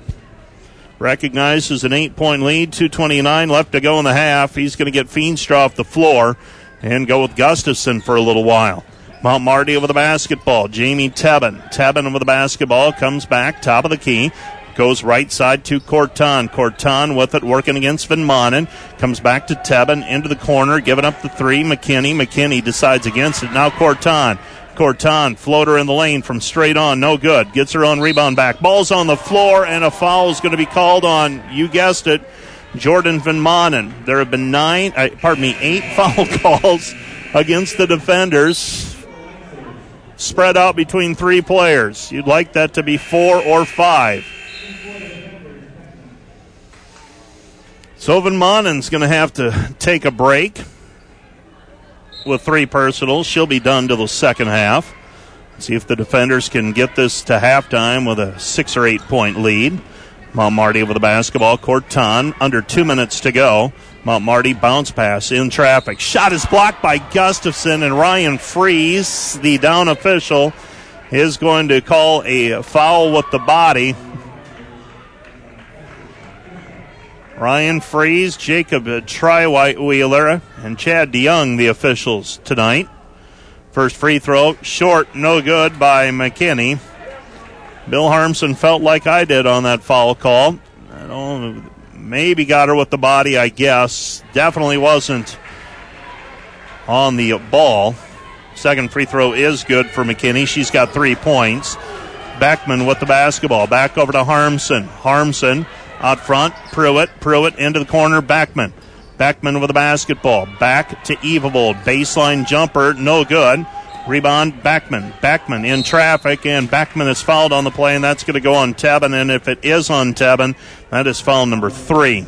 recognizes an eight-point lead, two twenty-nine left to go in the half. He's going to get Feenstra off the floor and go with Gustafson for a little while. Mount Marty over the basketball. Jamie Tebbett. Tebbett over the basketball. Comes back, top of the key. Goes right side to Corton. Corton with it, working against Vinmon. Comes back to Tebbett, into the corner, giving up the three. McKinney. McKinney decides against it. Now Corton. Corton, floater in the lane from straight on, no good. Gets her own rebound back. Ball's on the floor, and a foul is going to be called on, you guessed it, Jordan Vinmon. There have been nine, uh, pardon me, eight foul calls against the defenders, spread out between three players. You'd like that to be four or five. So Vinmonen's going to have to take a break with three personals. She'll be done to the second half. See if the defenders can get this to halftime with a six or eight point lead. Mount Marty over the basketball. Corton, under two minutes to go. Mount Marty bounce pass in traffic. Shot is blocked by Gustafson, and Ryan Fries, the down official, is going to call a foul with the body. Ryan Fries, Jacob Triwheeler, and Chad DeYoung, the officials tonight. First free throw, short, no good by McKinney. Bill Harmsen felt like I did on that foul call. I don't, maybe got her with the body, I guess. Definitely wasn't on the ball. Second free throw is good for McKinney. She's got three points. Beckman with the basketball. Back over to Harmsen. Harmsen out front. Pruitt. Pruitt into the corner. Beckman. Beckman with the basketball. Back to Evavold. Baseline jumper. No good. Rebound, Backman. Backman in traffic, and Backman is fouled on the play, and that's going to go on Tebbett. And if it is on Tebbett, that is foul number three.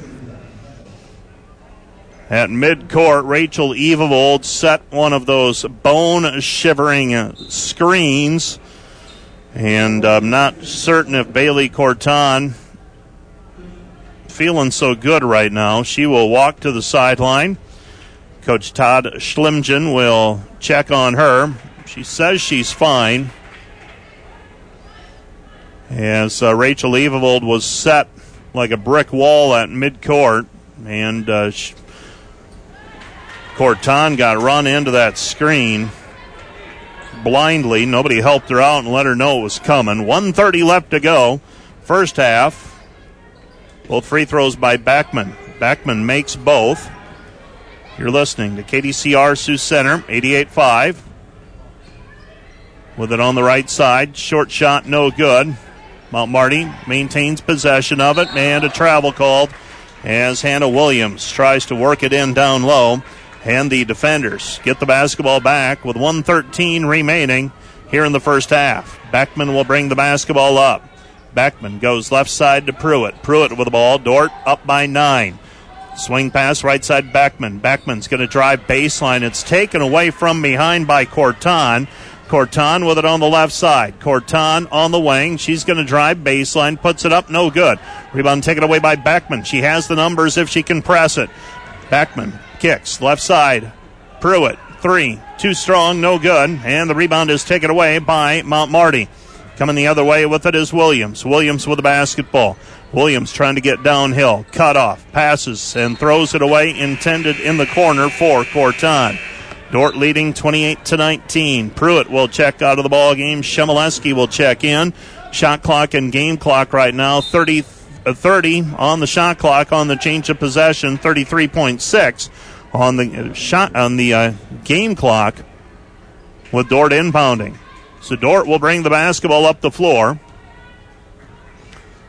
At midcourt, Rachel Evavold set one of those bone-shivering screens, and I'm not certain if Bailey Corton feeling so good right now. She will walk to the sideline. Coach Todd Schlimgen will check on her. She says she's fine. As uh, Rachel Leavold was set like a brick wall at midcourt, and uh, she, Corton got run into that screen blindly. Nobody helped her out and let her know it was coming. one thirty left to go, first half. Both free throws by Backman. Backman makes both. You're listening to K D C R Sioux Center, eighty-eight point five. With it on the right side, short shot, no good. Mount Marty maintains possession of it, and a travel called as Hannah Williams tries to work it in down low. And the defenders get the basketball back with one thirteen remaining here in the first half. Beckman will bring the basketball up. Beckman goes left side to Pruitt. Pruitt with the ball. Dordt up by nine. Swing pass, right side, Beckman. Beckman's going to drive baseline. It's taken away from behind by Corton. Corton with it on the left side. Corton on the wing. She's going to drive baseline. Puts it up, no good. Rebound taken away by Beckman. She has the numbers if she can press it. Beckman kicks, left side. Pruitt, three. Too strong, no good. And the rebound is taken away by Mount Marty. Coming the other way with it is Williams. Williams with the basketball. Williams trying to get downhill. Cut off. Passes and throws it away. Intended in the corner for Corton. Dordt leading twenty-eight to nineteen. Pruitt will check out of the ball game. Shemaleski will check in. Shot clock and game clock right now. thirty, uh, thirty on the shot clock on the change of possession. thirty-three point six on the shot on the uh, game clock with Dordt inbounding. So Dordt will bring the basketball up the floor.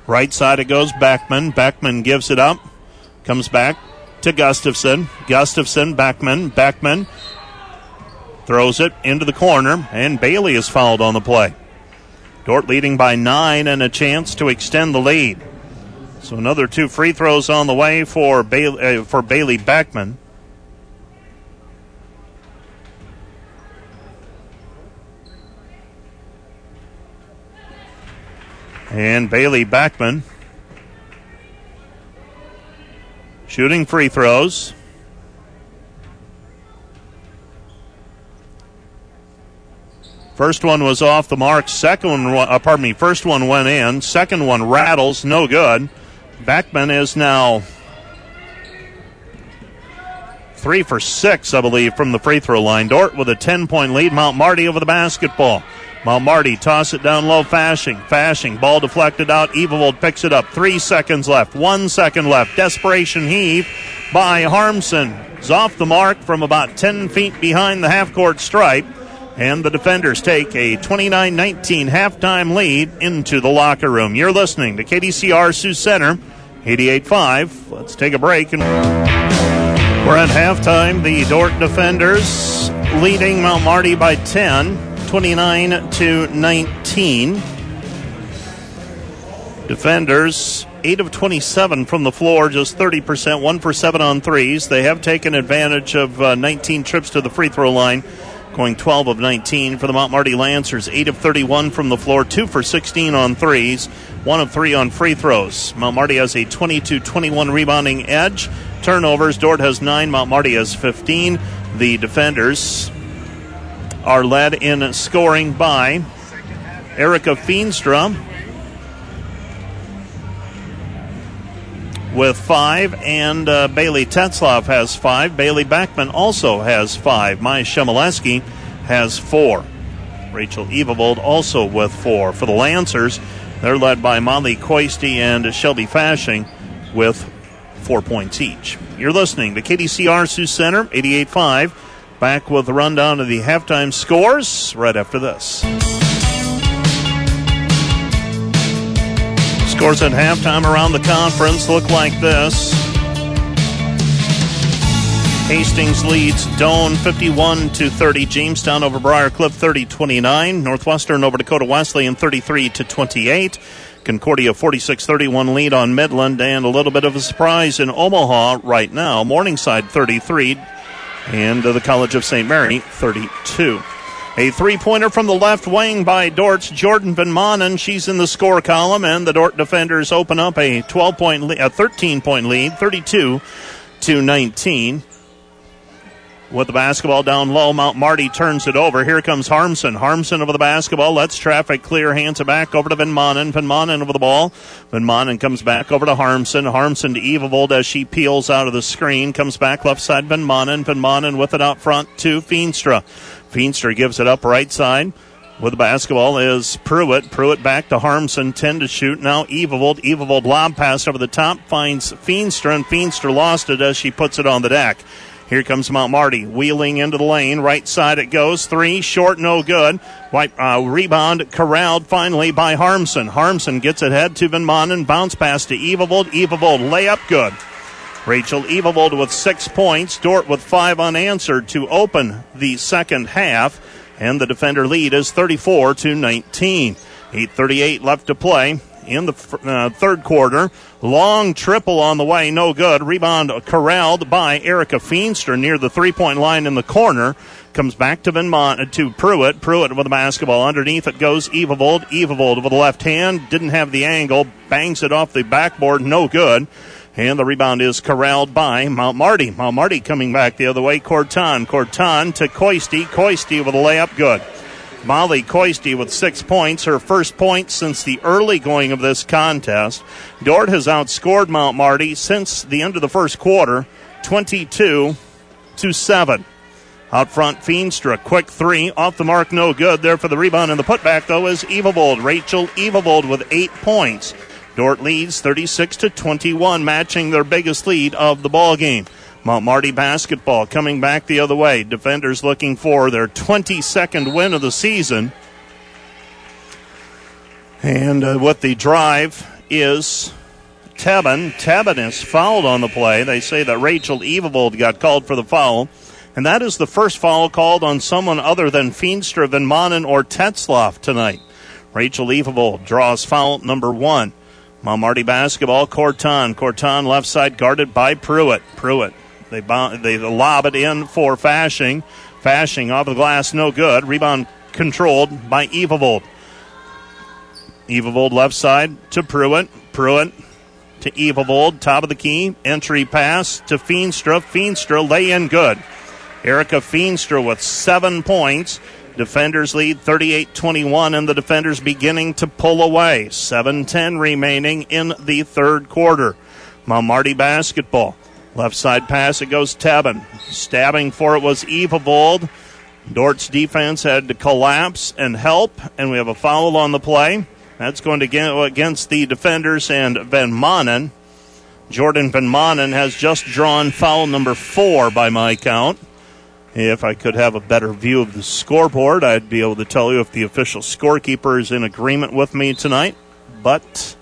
Right side it goes, Beckman. Beckman gives it up. Comes back to Gustafson. Gustafson, Beckman. Beckman throws it into the corner, and Bailey is fouled on the play. Dordt leading by nine and a chance to extend the lead. So another two free throws on the way for Bailey, uh, for Bailey Beckman. And Bailey Backman shooting free throws. First one was off the mark. Second one, uh, pardon me, first one went in. Second one rattles, no good. Backman is now three for six, I believe, from the free throw line. Dordt with a ten-point lead. Mount Marty over the basketball. Mount Marty toss it down low, Fashing. Fashing, ball deflected out. Evavold picks it up. Three seconds left. One second left. Desperation heave by Harmsen. It's off the mark from about ten feet behind the half-court stripe. And the defenders take a twenty-nine nineteen halftime lead into the locker room. You're listening to K D C R Sioux Center, eighty-eight point five. Let's take a break. And we're at halftime. The Dordt defenders leading Mount Marty by ten. twenty-nine to nineteen. Defenders eight of twenty-seven from the floor, just thirty percent, one for seven on threes. They have taken advantage of uh, nineteen trips to the free throw line, going twelve of nineteen for the Mount Marty Lancers. eight of thirty-one from the floor, two for sixteen on threes, one of three on free throws. Mount Marty has a twenty-two twenty-one rebounding edge. Turnovers, Dordt has nine, Mount Marty has fifteen. The defenders are led in scoring by Erica Feenstra with five, and uh, Bailey Tetzloff has five. Bailey Backman also has five. Maya Shemaleski has four. Rachel Leavold also with four. For the Lancers, they're led by Molly Koisty and Shelby Fashing with four points each. You're listening to K D C R Sioux Center, eighty-eight point five. Back with a rundown of the halftime scores right after this. Scores at halftime around the conference look like this. Hastings leads Doane fifty-one to thirty. Jamestown over Briar Cliff thirty to twenty-nine. Northwestern over Dakota Wesleyan thirty-three to twenty-eight. Concordia forty-six thirty-one lead on Midland, and a little bit of a surprise in Omaha right now. Morningside thirty-three and the College of Saint Mary thirty-two. A three-pointer from the left wing by Dort's Jordan Vinmon, and she's in the score column, and the Dordt defenders open up a twelve-point, le- a thirteen-point lead, thirty-two to nineteen. With the basketball down low, Mount Marty turns it over. Here comes Harmsen. Harmsen over the basketball. Let's traffic clear. Hands it back over to Vinmanen. Vinmanen over the ball. Vinmanen comes back over to Harmsen. Harmsen to Evavold as she peels out of the screen. Comes back left side, Vinmanen. Vinmanen with it out front to Feenstra. Feenstra gives it up right side. With the basketball is Pruitt. Pruitt back to Harmsen. ten to shoot. Now Evavold. Evavold lob pass over the top. Finds Feenstra, and Feenstra lost it as she puts it on the deck. Here comes Mount Marty, wheeling into the lane. Right side it goes. Three, short, no good. White, uh, rebound corralled finally by Harmsen. Harmsen gets it head to Vinmanen. Bounce pass to Evavold. Evavold layup good. Rachel Evavold with six points. Dordt with five unanswered to open the second half. And the defender lead is thirty-four to nineteen. eight thirty-eight left to play in the uh, third quarter. Long triple on the way, no good. Rebound corralled by Erica Feenstra near the three-point line in the corner. Comes back to Vinmont, to Pruitt. Pruitt with the basketball. Underneath it goes Evavold. Evavold with the left hand. Didn't have the angle. Bangs it off the backboard, no good. And the rebound is corralled by Mount Marty. Mount Marty coming back the other way. Corton. Corton to Koisty. Koisty with a layup, good. Molly Koisty with six points, her first point since the early going of this contest. Dordt has outscored Mount Marty since the end of the first quarter, twenty-two to seven. Out front, Feenstra, quick three, off the mark, no good. There for the rebound, and the putback, though, is Evavold. Rachel Evavold with eight points. Dordt leads thirty-six to twenty-one, matching their biggest lead of the ballgame. Mount Marty basketball coming back the other way. Defenders looking for their twenty-second win of the season. And uh, with the drive is Tebbett. Tebbett is fouled on the play. They say that Rachel Evavold got called for the foul. And that is the first foul called on someone other than Feenstra, Vinmanen, or Tetzloff tonight. Rachel Evavold draws foul number one. Mount Marty basketball, Corton. Corton left side guarded by Pruitt. Pruitt. They bound, they lob it in for Fashing. Fashing off the glass, no good. Rebound controlled by Evavold. Evavold left side to Pruitt. Pruitt to Evavold. Top of the key. Entry pass to Feenstra. Feenstra lay in good. Erica Feenstra with seven points. Defenders lead thirty-eight twenty-one, and the defenders beginning to pull away. seven ten remaining in the third quarter. Mount Marty basketball. Left side pass, it goes Tebbett. Stabbing for it was Evavold. Dort's defense had to collapse and help, and we have a foul on the play. That's going to go against the defenders and Vinmanen. Jordan Vinmanen has just drawn foul number four by my count. If I could have a better view of the scoreboard, I'd be able to tell you if the official scorekeeper is in agreement with me tonight, but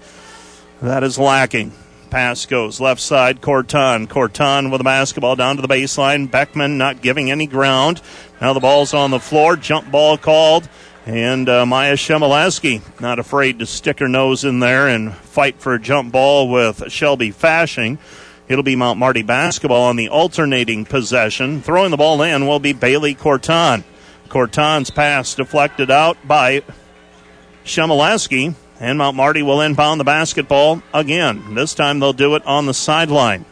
that is lacking. Pass goes left side, Corton. Corton with the basketball down to the baseline. Beckman not giving any ground. Now the ball's on the floor. Jump ball called. And uh, Maya Shemaleski not afraid to stick her nose in there and fight for a jump ball with Shelby Fashing. It'll be Mount Marty basketball on the alternating possession. Throwing the ball in will be Bailey Corton. Corton's pass deflected out by Shemaleski. And Mount Marty will inbound the basketball again. This time they'll do it on the sideline.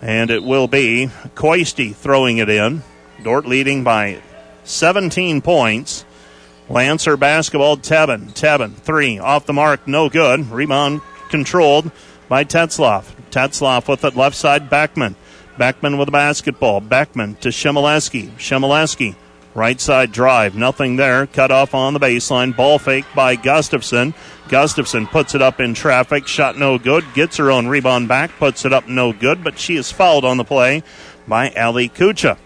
And it will be Koisty throwing it in. Dordt leading by seventeen points. Lancer basketball, Tebbett. Tebbett, three. Off the mark, no good. Rebound controlled by Tetzloff. Tetzloff with it left side, Backman. Backman with the basketball. Backman to Shemaleski. Shemaleski, right side drive. Nothing there. Cut off on the baseline. Ball fake by Gustafson. Gustafson puts it up in traffic. Shot no good. Gets her own rebound back. Puts it up no good, but she is fouled on the play by Ali Kucha.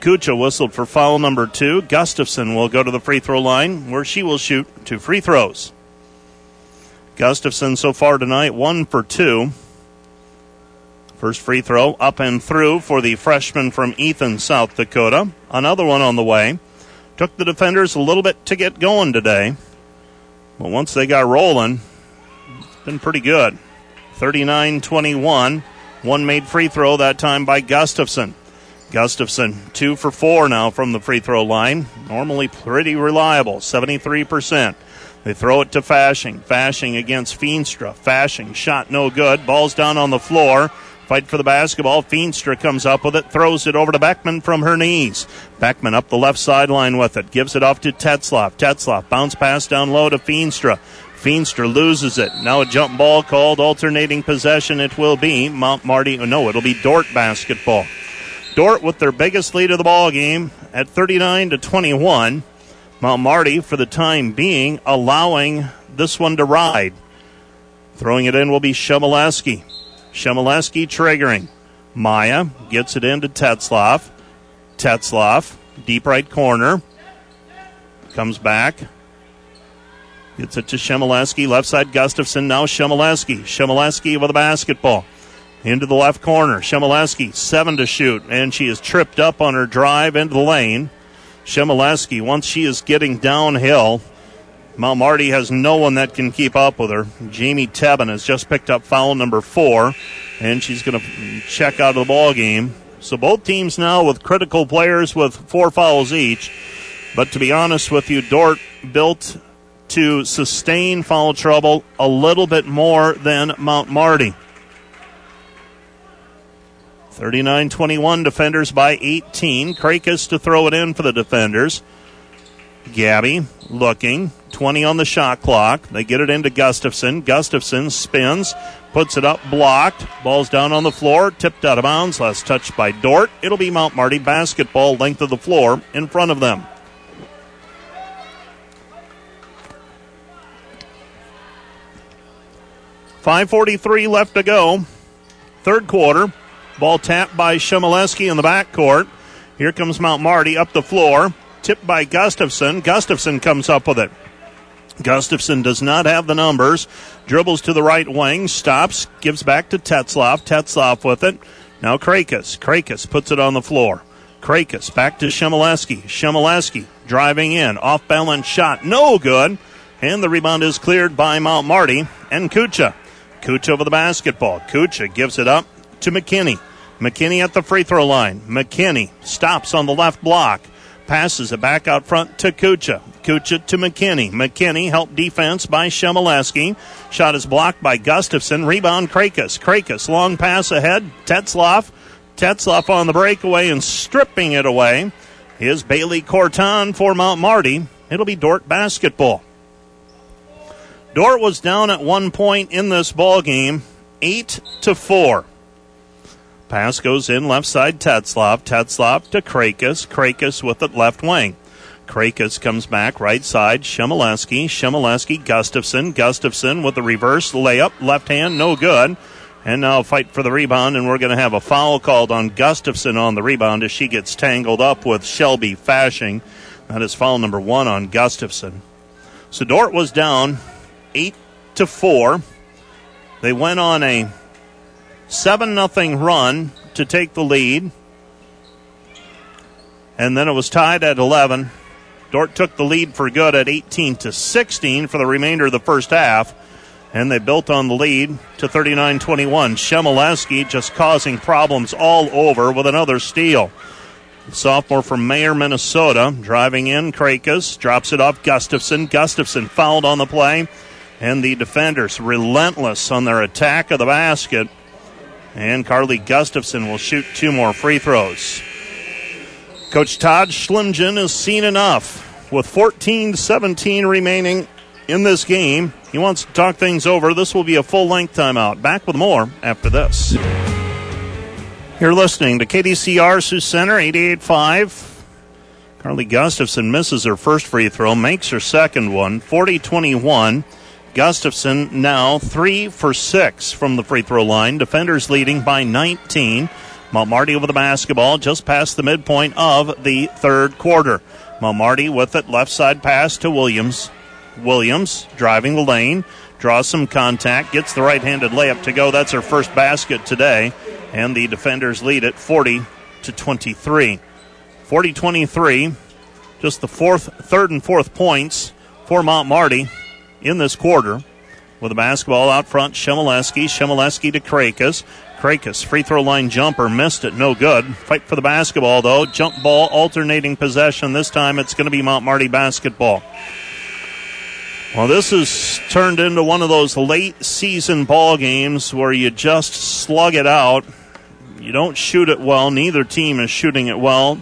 Kucha whistled for foul number two. Gustafson will go to the free throw line where she will shoot two free throws. Gustafson so far tonight, one for two. First free throw up and through for the freshman from Ethan, South Dakota. Another one on the way. Took the defenders a little bit to get going today, but once they got rolling, it's been pretty good. thirty-nine twenty-one. One made free throw that time by Gustafson. Gustafson, two for four now from the free throw line. Normally pretty reliable, seventy-three percent. They throw it to Fashing. Fashing against Feenstra. Fashing, shot no good. Ball's down on the floor. Fight for the basketball. Feenstra comes up with it, throws it over to Backman from her knees. Backman up the left sideline with it. Gives it off to Tetzloff. Tetzloff, bounce pass down low to Feenstra. Feenstra loses it. Now a jump ball called. Alternating possession it will be. Mount Marty, no, it'll be Dordt basketball. Dordt with their biggest lead of the ball game at thirty-nine to twenty-one. Mount Marty, for the time being, allowing this one to ride. Throwing it in will be Shemaleski. Shemaleski triggering. Maya gets it in to Tetzloff. Tetzloff, deep right corner. Comes back. Gets it to Shemaleski. Left side, Gustafson. Now Shemaleski. Shemaleski with a basketball. Into the left corner. Shemaleski, seven to shoot, and she is tripped up on her drive into the lane. Shemaleski, once she is getting downhill, Mount Marty has no one that can keep up with her. Jamie Tebbett has just picked up foul number four, and she's going to check out of the ballgame. So both teams now with critical players with four fouls each. But to be honest with you, Dordt built to sustain foul trouble a little bit more than Mount Marty. thirty-nine twenty-one, defenders by eighteen. Krakus to throw it in for the defenders. Gabby looking, twenty on the shot clock. They get it into Gustafson. Gustafson spins, puts it up, blocked. Ball's down on the floor, tipped out of bounds. Last touch by Dordt. It'll be Mount Marty basketball, length of the floor in front of them. five forty-three left to go. Third quarter. Ball tapped by Shemaleski in the backcourt. Here comes Mount Marty up the floor. Tipped by Gustafson. Gustafson comes up with it. Gustafson does not have the numbers. Dribbles to the right wing. Stops. Gives back to Tetzloff. Tetzloff with it. Now Krakus. Krakus puts it on the floor. Krakus back to Shemaleski. Shemaleski driving in. Off-balance shot. No good. And the rebound is cleared by Mount Marty and Kucha. Kucha over the basketball. Kucha gives it up to McKinney. McKinney at the free throw line. McKinney stops on the left block. Passes it back out front to Kucha. Kucha to McKinney. McKinney helped defense by Shemaleski. Shot is blocked by Gustafson. Rebound Krakus. Krakus long pass ahead. Tetzloff. Tetzloff on the breakaway and stripping it away is Bailey Corton for Mount Marty. It'll be Dordt basketball. Dordt was down at one point in this ball game, eight to four. Pass goes in left side, Tetzloff. Tetzloff to Krakus. Krakus with it left wing. Krakus comes back right side, Shemaleski. Shemaleski, Gustafson. Gustafson with the reverse layup. Left hand, no good. And now fight for the rebound, and we're going to have a foul called on Gustafson on the rebound as she gets tangled up with Shelby Fashing. That is foul number one on Gustafson. So Dordt was down eight to four. They went on a seven nothing run to take the lead. And then it was tied at eleven. Dordt took the lead for good at eighteen to sixteen for the remainder of the first half. And they built on the lead to thirty-nine twenty-one. Shemaleski just causing problems all over with another steal. The sophomore from Mayer, Minnesota, driving in. Krakus drops it off Gustafson. Gustafson fouled on the play. And the defenders relentless on their attack of the basket. And Carly Gustafson will shoot two more free throws. Coach Todd Schlimgen has seen enough. With fourteen seventeen remaining in this game. He wants to talk things over. This will be a full-length timeout. Back with more after this. You're listening to K D C R Sioux Center, eighty-eight point five. Carly Gustafson misses her first free throw, makes her second one, forty twenty-one. Gustafson now three for six from the free throw line. Defenders leading by nineteen. Mount Marty over the basketball just past the midpoint of the third quarter. Mount Marty with it, left side pass to Williams. Williams driving the lane, draws some contact, gets the right-handed layup to go. That's her first basket today, and the defenders lead at forty to twenty-three. forty twenty-three, just the fourth, third and fourth points for Mount Marty in this quarter. With the basketball out front, Shemaleski. Shemaleski to Krakus. Krakus, free throw line jumper, missed it, no good. Fight for the basketball, though. Jump ball, alternating possession. This time it's going to be Mount Marty basketball. Well, this has turned into one of those late season ball games where you just slug it out. You don't shoot it well. Neither team is shooting it well,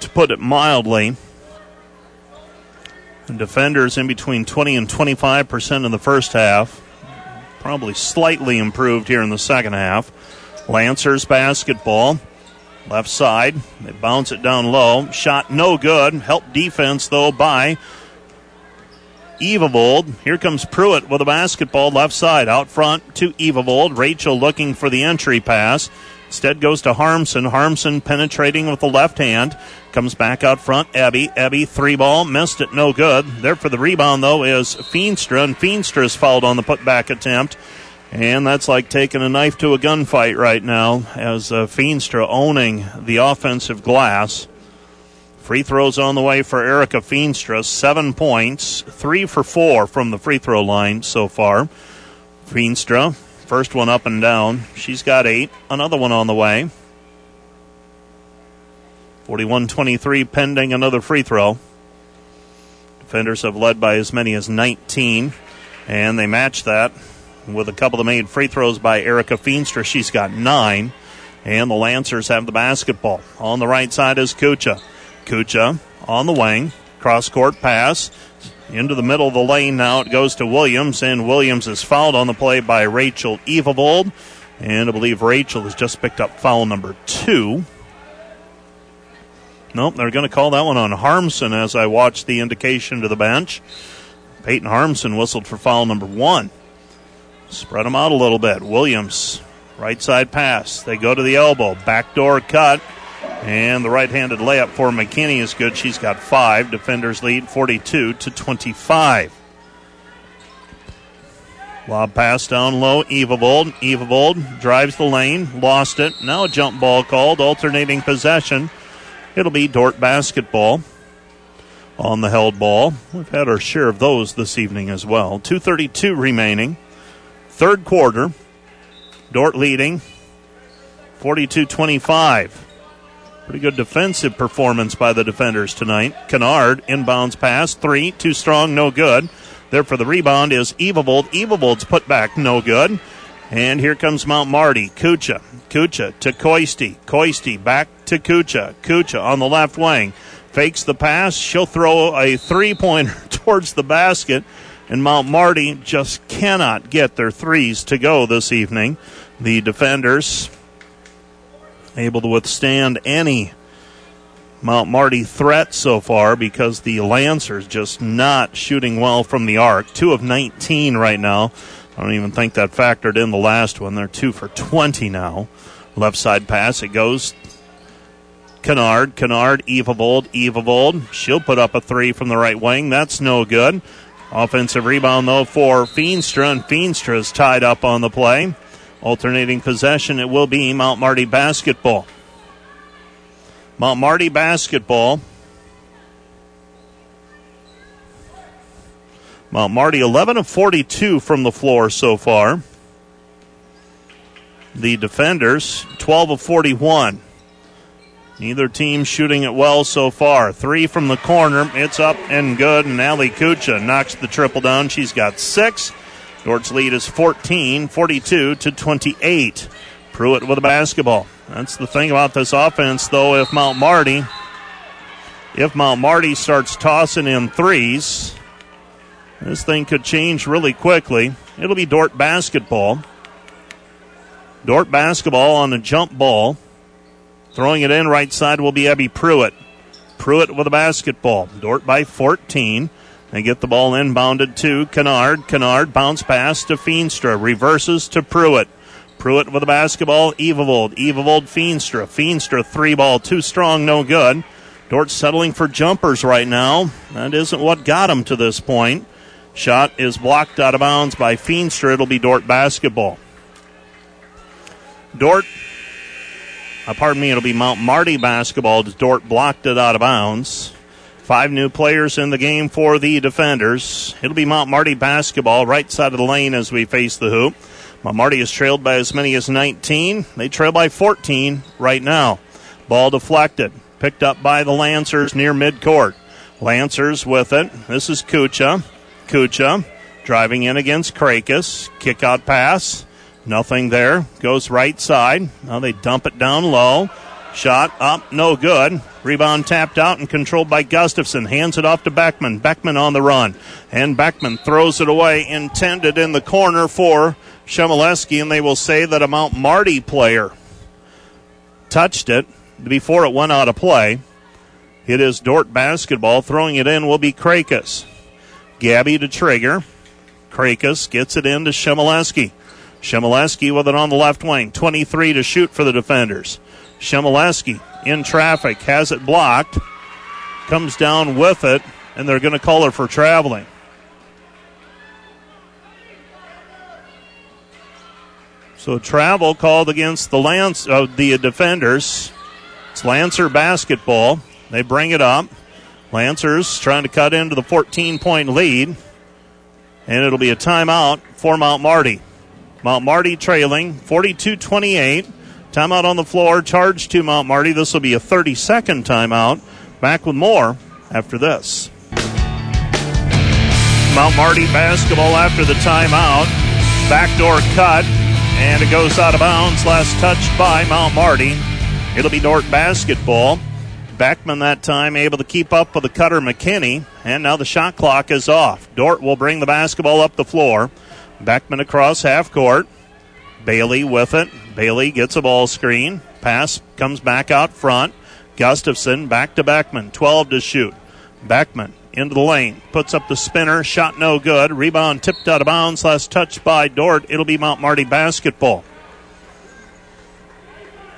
to put it mildly. The defenders in between twenty and twenty-five percent in the first half. Probably slightly improved here in the second half. Lancers basketball. Left side. They bounce it down low. Shot no good. Help defense, though, by Evavold. Here comes Pruitt with a basketball left side. Out front to Evavold. Rachel looking for the entry pass. Instead goes to Harmsen. Harmsen penetrating with the left hand. Comes back out front. Abby. Abby three ball. Missed it. No good. There for the rebound, though, is Feenstra. And Feenstra is fouled on the putback attempt. And that's like taking a knife to a gunfight right now, as uh, Feenstra owning the offensive glass. Free throws on the way for Erica Feenstra. Seven points, three for four from the free throw line so far. Feenstra, first one up and down. She's got eight. Another one on the way. forty-one twenty-three pending another free throw. Defenders have led by as many as nineteen, and they match that with a couple of made free throws by Erica Feenstra. She's got nine, and the Lancers have the basketball. On the right side is Kucha. Kucha on the wing, cross-court pass, into the middle of the lane now. It goes to Williams, and Williams is fouled on the play by Rachel Evavold. And I believe Rachel has just picked up foul number two. Nope, they're going to call that one on Harmsen as I watch the indication to the bench. Peyton Harmsen whistled for foul number one. Spread them out a little bit. Williams, right side pass. They go to the elbow, backdoor cut. And the right-handed layup for McKinney is good. She's got five. Defenders lead forty-two to twenty-five. Lob pass down low. Evavold. Evavold drives the lane. Lost it. Now a jump ball called. Alternating possession. It'll be Dordt basketball on the held ball. We've had our share of those this evening as well. two thirty-two remaining. Third quarter. Dordt leading forty-two twenty-five. Pretty good defensive performance by the defenders tonight. Kennard, inbounds pass, three, too strong, no good. There for the rebound is Evavold. Evavold's put back, no good. And here comes Mount Marty. Kucha, Kucha to Koisty. Koisty back to Kucha. Kucha on the left wing. Fakes the pass. She'll throw a three-pointer towards the basket. And Mount Marty just cannot get their threes to go this evening. The defenders able to withstand any Mount Marty threat so far because the Lancers just not shooting well from the arc. two of nineteen right now. I don't even think that factored in the last one. They're two for twenty now. Left side pass. It goes Kennard. Kennard, Evavold, Evavold. She'll put up a three from the right wing. That's no good. Offensive rebound, though, for Feenstra, and Feenstra is tied up on the play. Alternating possession, it will be Mount Marty basketball. Mount Marty basketball. Mount Marty eleven of forty-two from the floor so far. The defenders twelve of forty-one. Neither team shooting it well so far. Three from the corner. It's up and good, and Ali Kucha knocks the triple down. She's got six. Dort's lead is fourteen, forty-two to twenty-eight. Pruitt with a basketball. That's the thing about this offense, though. If Mount Marty, if Mount Marty starts tossing in threes, This thing could change really quickly. It'll be Dordt basketball. Dordt basketball on the jump ball. Throwing it in right side will be Abby Pruitt. Pruitt with a basketball. Dordt by fourteen. They get the ball inbounded to Kennard. Kennard bounce pass to Feenstra. Reverses to Pruitt. Pruitt with a basketball. Evavold. Evavold, Feenstra. Feenstra, three ball. Too strong, no good. Dordt settling for jumpers right now. That isn't what got them to this point. Shot is blocked out of bounds by Feenstra. It'll be Dordt basketball. Dordt, uh, pardon me, it'll be Mount Marty basketball. Dordt blocked it out of bounds. Five new players in the game for the defenders. It'll be Mount Marty basketball, right side of the lane as we face the hoop. Mount Marty is trailed by as many as nineteen. They trail by fourteen right now. Ball deflected. Picked up by the Lancers near midcourt. Lancers with it. This is Kucha. Kucha driving in against Krakus. Kick out pass. Nothing there. Goes right side. Now they dump it down low. Shot up. No good. Rebound tapped out and controlled by Gustafson. Hands it off to Backman. Backman on the run. And Backman throws it away. Intended in the corner for Shemaleski. And they will say that a Mount Marty player touched it before it went out of play. It is Dordt basketball. Throwing it in will be Krakus. Gabby to trigger. Krakus gets it in to Shemaleski. Shemaleski with it on the left wing. twenty-three to shoot for the defenders. Shemaleski in traffic. Has it blocked. Comes down with it. And they're going to call her for traveling. So travel called against the Lance of uh, the defenders. It's Lancer basketball. They bring it up. Lancers trying to cut into the fourteen-point lead. And it'll be a timeout for Mount Marty. Mount Marty trailing forty-two twenty-eight. Timeout on the floor. Charge to Mount Marty. This will be a thirty-second timeout. Back with more after this. Mount Marty basketball after the timeout. Backdoor cut. And it goes out of bounds. Last touch by Mount Marty. It'll be Dordt basketball. Backman that time able to keep up with the cutter McKinney. And now the shot clock is off. Dordt will bring the basketball up the floor. Backman across half court. Bailey with it. Bailey gets a ball screen. Pass comes back out front. Gustafson back to Backman. twelve to shoot. Backman into the lane. Puts up the spinner. Shot no good. Rebound tipped out of bounds. Last touch by Dordt. It'll be Mount Marty basketball.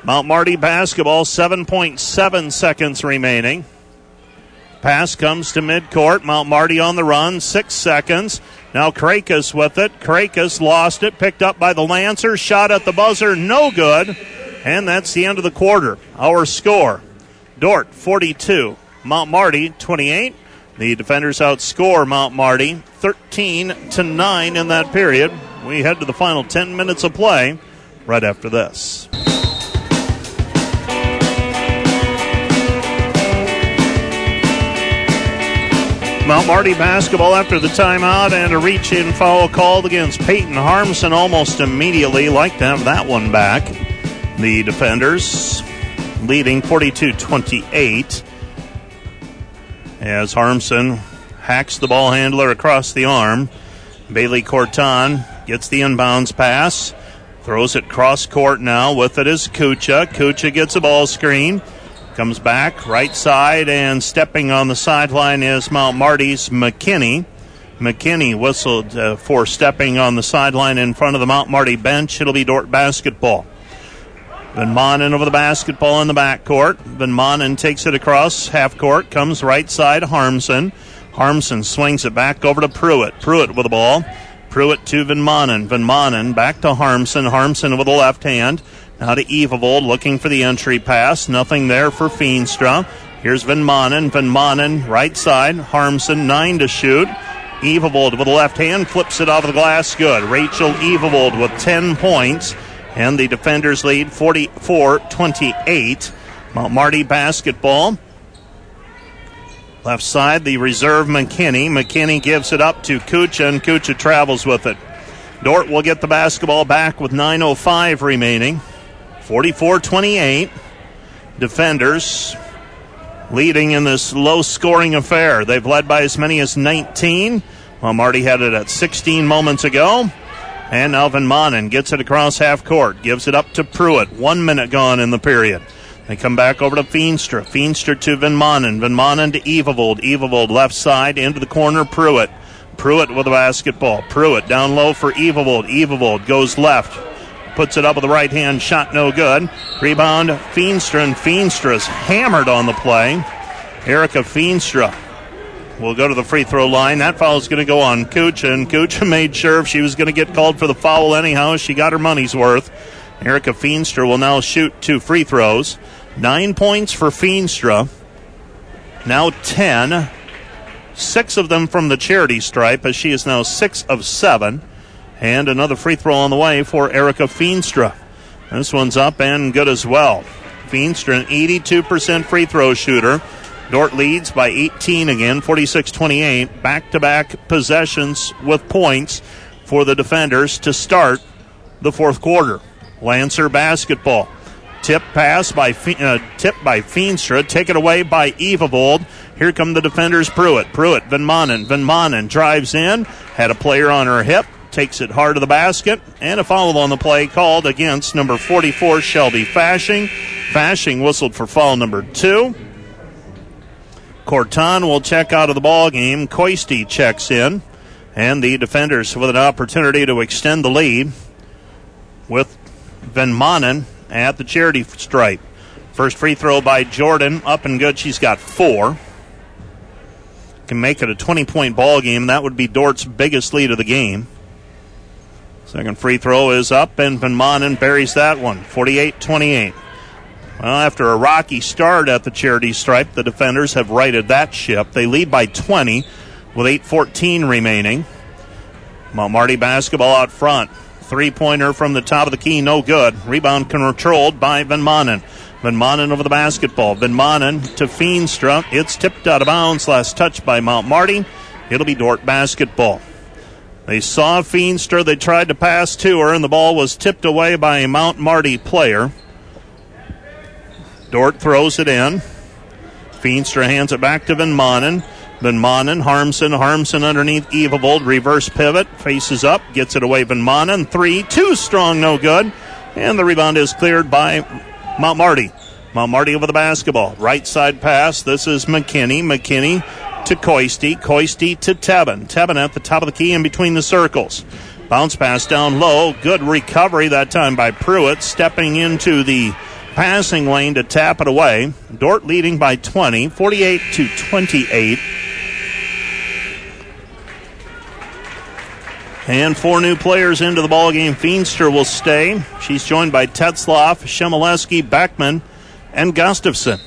Mount Marty basketball, seven point seven seconds remaining. Pass comes to midcourt. Mount Marty on the run, six seconds. Now Krakus with it. Krakus lost it, picked up by the Lancers. Shot at the buzzer, no good. And that's the end of the quarter. Our score, Dordt forty-two, Mount Marty twenty-eight. The defenders outscore Mount Marty thirteen to nine in that period. We head to the final ten minutes of play right after this. Mount Marty basketball after the timeout, and a reach-in foul called against Peyton Harmsen almost immediately. Like to have that one back. The defenders leading forty-two twenty-eight as Harmsen hacks the ball handler across the arm. Bailey Corton gets the inbounds pass, throws it cross-court now. With it is Kucha. Kucha gets a ball screen. Comes back, right side, and stepping on the sideline is Mount Marty's McKinney. McKinney whistled uh, for stepping on the sideline in front of the Mount Marty bench. It'll be Dordt basketball. Vinmon in over the basketball in the backcourt. Vinmon takes it across half court, comes right side, Harmsen. Harmsen swings it back over to Pruitt. Pruitt with the ball. Pruitt to Vinmon. Vinmon back to Harmsen. Harmsen with the left hand. Now to Evavold, looking for the entry pass. Nothing there for Feenstra. Here's Vinmanen. Vinmanen, right side. Harmsen, nine to shoot. Evavold with the left hand, flips it off the glass. Good. Rachel Evavold with ten points. And the defenders lead forty-four twenty-eight. Mount Marty basketball. Left side, the reserve McKinney. McKinney gives it up to Kucha, and Kucha travels with it. Dordt will get the basketball back with nine oh five remaining. forty-four twenty-eight, defenders leading in this low-scoring affair. They've led by as many as nineteen. Well, Marty had it at sixteen moments ago. And now Vinmon gets it across half court. Gives it up to Pruitt. One minute gone in the period. They come back over to Feenstra. Feenstra to Vinmon. Vinmon to Evavold. Evavold left side into the corner. Pruitt. Pruitt with the basketball. Pruitt down low for Evavold. Evavold goes left. Puts it up with the right hand. Shot no good. Rebound Feenstra, and Feenstra's hammered on the play. Erica Feenstra will go to the free throw line. That foul is going to go on Kucha, and Kucha made sure if she was going to get called for the foul anyhow, she got her money's worth. Erica Feenstra will now shoot two free throws. Nine points for Feenstra. Now ten. Six of them from the charity stripe, as she is now six of seven. And another free throw on the way for Erica Feenstra. This one's up and good as well. Feenstra, an eighty-two percent free throw shooter. Dordt leads by eighteen again, forty-six twenty-eight. Back-to-back possessions with points for the defenders to start the fourth quarter. Lancer basketball. Tip pass by uh, tip by Feenstra, taken away by Evavold. Here come the defenders, Pruitt. Pruitt, Vinmanen. Vinmanen drives in, had a player on her hip. Takes it hard to the basket, and a foul on the play called against number forty-four, Shelby Fashing. Fashing whistled for foul number two. Corton will check out of the ball game. Koisty checks in, and the defenders with an opportunity to extend the lead with Vinmanen at the charity stripe. First free throw by Jordan, up and good. She's got four. Can make it a twenty-point ball game. That would be Dort's biggest lead of the game. Second free throw is up, and Vinmanen buries that one, forty-eight twenty-eight. Well, after a rocky start at the charity stripe, the defenders have righted that ship. They lead by twenty with eight fourteen remaining. Mount Marty basketball out front. Three-pointer from the top of the key, no good. Rebound controlled by Vinmanen. Vinmanen over the basketball. Vinmanen to Feenstra. It's tipped out of bounds. Last touch by Mount Marty. It'll be Dordt basketball. They saw Feenstra. They tried to pass to her, and the ball was tipped away by a Mount Marty player. Dordt throws it in. Feenstra hands it back to Vinmanen. Vinmanen, Harmsen, Harmsen underneath Evavold. Reverse pivot, faces up, gets it away. Vinmanen, three, two strong, no good. And the rebound is cleared by Mount Marty. Mount Marty over the basketball. Right side pass. This is McKinney. McKinney to Koisty. Koisty to Tebbett. Tebbett at the top of the key in between the circles. Bounce pass down low. Good recovery that time by Pruitt. Stepping into the passing lane to tap it away. Dordt leading by twenty. forty-eight to twenty-eight. And four new players into the ballgame. Feenstra will stay. She's joined by Tetzloff, Shemaleski, Backman, and Gustafson.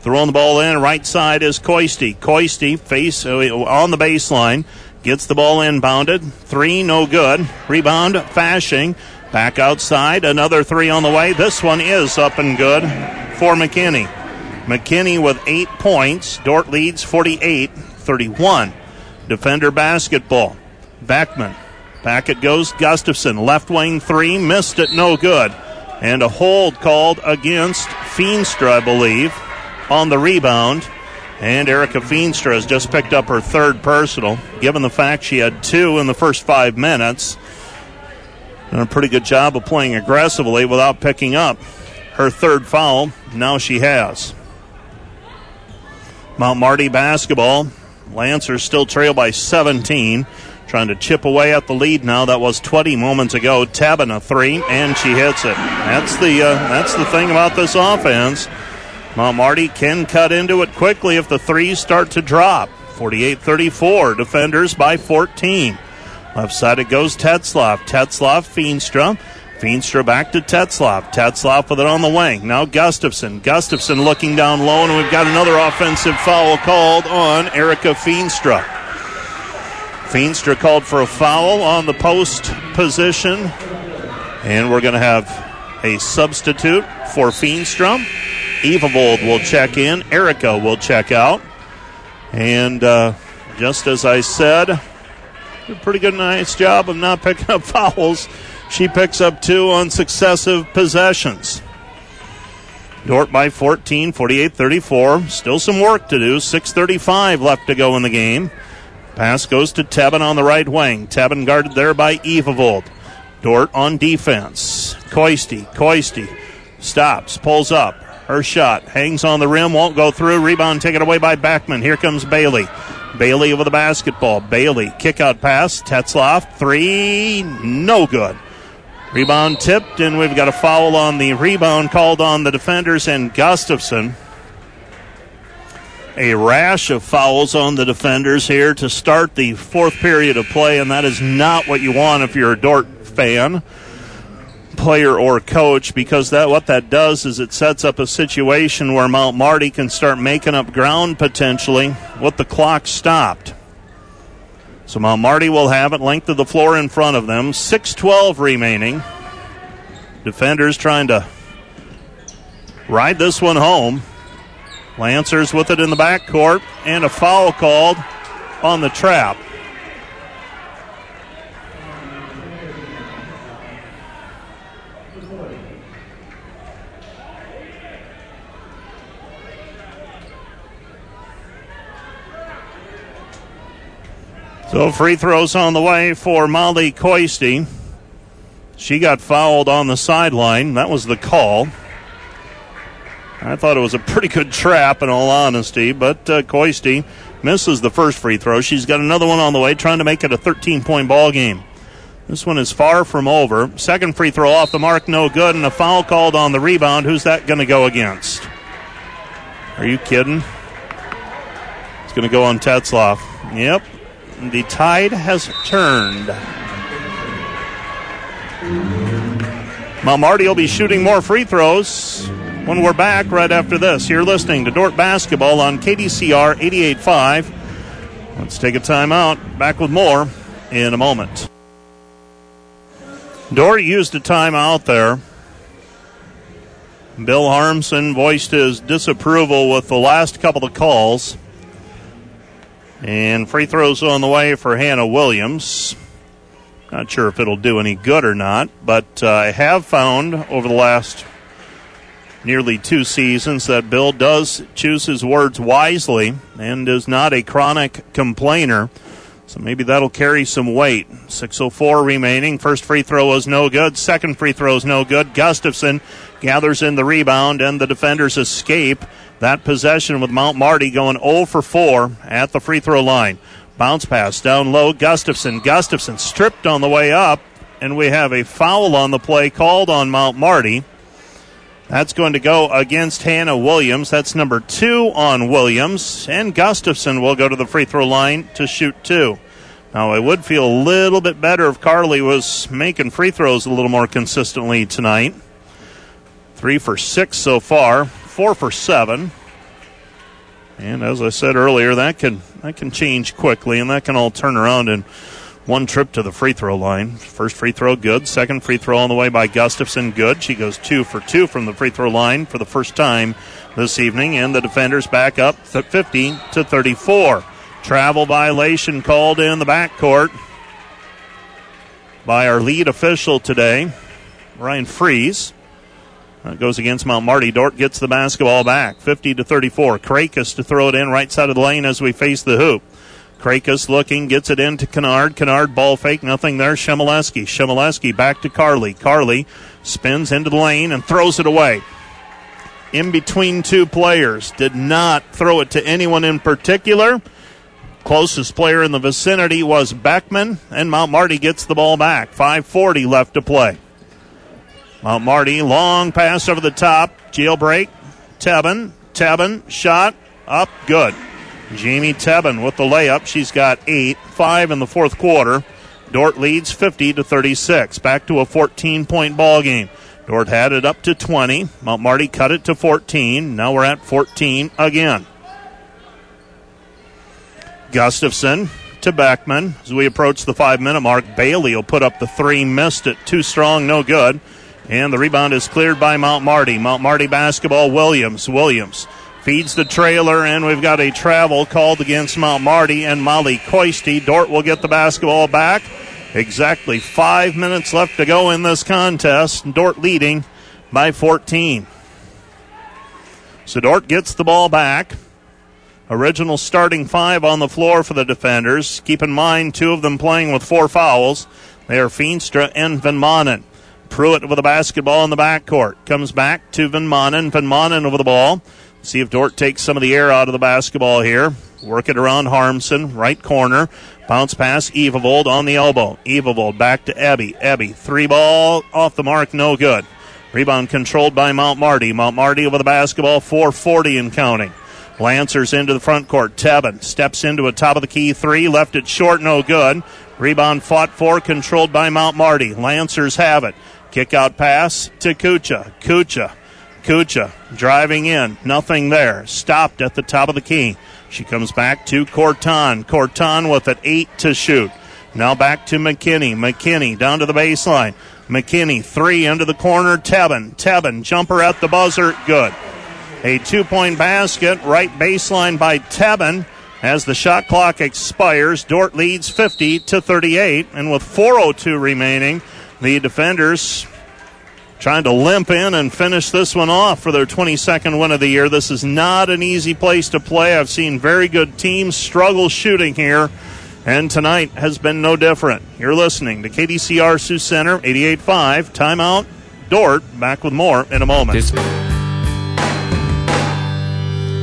Throwing the ball in, right side is Koisty. Koisty face on the baseline, gets the ball inbounded. Three, no good. Rebound, Fashing. Back outside, another three on the way. This one is up and good for McKinney. McKinney with eight points. Dordt leads forty-eight thirty-one. Defender basketball. Backman. Back it goes, Gustafson. Left wing three, missed it, no good. And a hold called against Feenstra, I believe, on the rebound. And Erica Feenstra has just picked up her third personal, given the fact she had two in the first five minutes. Done a pretty good job of playing aggressively without picking up her third foul. Now she has. Mount Marty basketball. Lancers still trail by seventeen. Trying to chip away at the lead now. That was twenty moments ago. Tabana three, and she hits it. That's the uh, that's the thing about this offense. Mount Marty can cut into it quickly if the threes start to drop. forty-eight thirty-four, defenders by fourteen. Left side it goes, Tetzloff. Tetzloff, Feenstra. Feenstra back to Tetzloff. Tetzloff with it on the wing. Now Gustafson. Gustafson looking down low, and we've got another offensive foul called on Erica Feenstra. Feenstra called for a foul on the post position, and we're going to have a substitute for Feenstra. Evavold will check in. Erica will check out. And uh, just as I said, a pretty good, nice job of not picking up fouls. She picks up two on successive possessions. Dordt by fourteen, forty-eight thirty-four. Still some work to do. six thirty-five left to go in the game. Pass goes to Tebbett on the right wing. Tebbett guarded there by Evavold. Dordt on defense. Koisty, Koisty stops, pulls up. Her shot hangs on the rim, won't go through. Rebound taken away by Backman. Here comes Bailey. Bailey over the basketball. Bailey, kick out pass. Tetzloff, three, no good. Rebound tipped, and we've got a foul on the rebound called on the defenders and Gustafson. A rash of fouls on the defenders here to start the fourth period of play, and that is not what you want if you're a Dordt fan, player or coach, because that what that does is it sets up a situation where Mount Marty can start making up ground potentially with the clock stopped. So Mount Marty will have it, length of the floor in front of them, six twelve remaining. Defenders trying to ride this one home. Lancers with it in the backcourt, and a foul called on the trap. So free throws on the way for Molly Koisty. She got fouled on the sideline. That was the call. I thought it was a pretty good trap in all honesty, but uh, Koisty misses the first free throw. She's got another one on the way, trying to make it a thirteen-point ball game. This one is far from over. Second free throw off the mark, no good, and a foul called on the rebound. Who's that going to go against? Are you kidding? It's going to go on Tetzloff. Yep. The tide has turned. Mount Marty will be shooting more free throws when we're back right after this. You're listening to Dordt Basketball on K D C R eighty-eight point five. Let's take a timeout. Back with more in a moment. Dordt used a timeout there. Bill Harmsen voiced his disapproval with the last couple of calls. And free throws on the way for Hannah Williams. Not sure if it'll do any good or not, but uh, I have found over the last nearly two seasons that Bill does choose his words wisely and is not a chronic complainer. So maybe that'll carry some weight. six oh four remaining. First free throw was no good. Second free throw is no good. Gustafson gathers in the rebound, and the defenders escape that possession with Mount Marty going zero for four at the free throw line. Bounce pass down low. Gustafson. Gustafson stripped on the way up, and we have a foul on the play called on Mount Marty. That's going to go against Hannah Williams. That's number two on Williams, and Gustafson will go to the free throw line to shoot two. Now, I would feel a little bit better if Carly was making free throws a little more consistently tonight. Three for six so far. Four for seven. And as I said earlier, that can that can change quickly, and that can all turn around in one trip to the free throw line. First free throw, good. Second free throw on the way by Gustafson, good. She goes two for two from the free throw line for the first time this evening, and the defenders back up to fifty to thirty-four. Travel violation called in the backcourt by our lead official today, Ryan Fries. That goes against Mount Marty. Dordt gets the basketball back, fifty to thirty-four. Krakus to throw it in right side of the lane as we face the hoop. Krakus looking, gets it in to Kennard. Kennard ball fake, nothing there. Shemaleski. Shemaleski back to Carly. Carly spins into the lane and throws it away. In between two players. Did not throw it to anyone in particular. Closest player in the vicinity was Beckman, and Mount Marty gets the ball back. five forty left to play. Mount Marty, long pass over the top. Jailbreak. Tebbett. Tebbett. Shot. Up. Good. Jamie Tebbett with the layup. She's got eight. Five in the fourth quarter. Dordt leads fifty to thirty-six. Back to a fourteen-point ball game. Dordt had it up to twenty. Mount Marty cut it to fourteen. Now we're at fourteen again. Gustafson to Beckman. As we approach the five-minute mark, Bailey will put up the three. Missed it. Too strong. No good. And the rebound is cleared by Mount Marty. Mount Marty basketball, Williams. Williams feeds the trailer, and we've got a travel called against Mount Marty and Molly Koisty. Dordt will get the basketball back. Exactly five minutes left to go in this contest. Dordt leading by fourteen. So Dordt gets the ball back. Original starting five on the floor for the defenders. Keep in mind, two of them playing with four fouls. They are Feenstra and Vinmon. Pruitt with a basketball in the backcourt. Comes back to Vinmon. Vinmon over the ball. See if Dordt takes some of the air out of the basketball here. Work it around Harmsen, right corner. Bounce pass, Evavold on the elbow. Evavold back to Abby. Abby, three ball off the mark, no good. Rebound controlled by Mount Marty. Mount Marty with the basketball, four forty and counting. Lancers into the front court. Tebbett steps into a top-of-the-key three, left it short, no good. Rebound fought for, controlled by Mount Marty. Lancers have it. Kick-out pass to Kucha. Kucha. Kucha driving in. Nothing there. Stopped at the top of the key. She comes back to Corton. Corton with an eight to shoot. Now back to McKinney. McKinney down to the baseline. McKinney, three into the corner. Tebbett. Tebbett, jumper at the buzzer. Good. A two-point basket, right baseline by Tebbett. As the shot clock expires, Dordt leads fifty to thirty-eight. And with four oh two remaining, the defenders trying to limp in and finish this one off for their twenty-second win of the year. This is not an easy place to play. I've seen very good teams struggle shooting here, and tonight has been no different. You're listening to K D C R Sioux Center, eighty-eight five. Timeout, Dordt, back with more in a moment. This-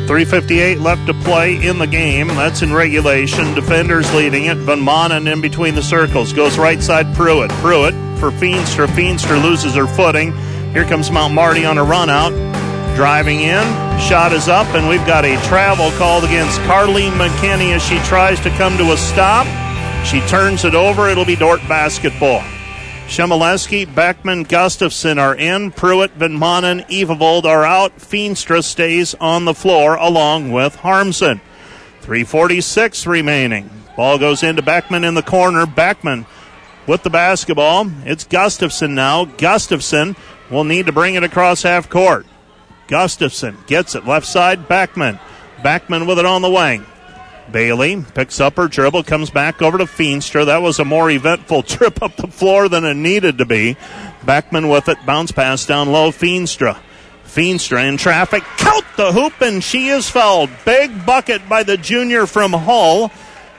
three fifty-eight left to play in the game. That's in regulation. Defenders leading it. Vinmon in between the circles. Goes right side, Pruitt. Pruitt for Feenstra. Feenstra loses her footing. Here comes Mount Marty on a run out. Driving in. Shot is up, and we've got a travel called against Carly McKinney as she tries to come to a stop. She turns it over. It'll be Dordt basketball. Shemaleski, Beckman, Gustafson are in. Pruitt, Vinmon, Evavold are out. Feenstra stays on the floor along with Harmsen. three forty-six remaining. Ball goes into Beckman in the corner. Beckman with the basketball. It's Gustafson now. Gustafson will need to bring it across half court. Gustafson gets it left side. Beckman. Beckman with it on the wing. Bailey picks up her dribble, comes back over to Feenstra. That was a more eventful trip up the floor than it needed to be. Backman with it, bounce pass down low, Feenstra. Feenstra in traffic, count the hoop, and she is fouled. Big bucket by the junior from Hull.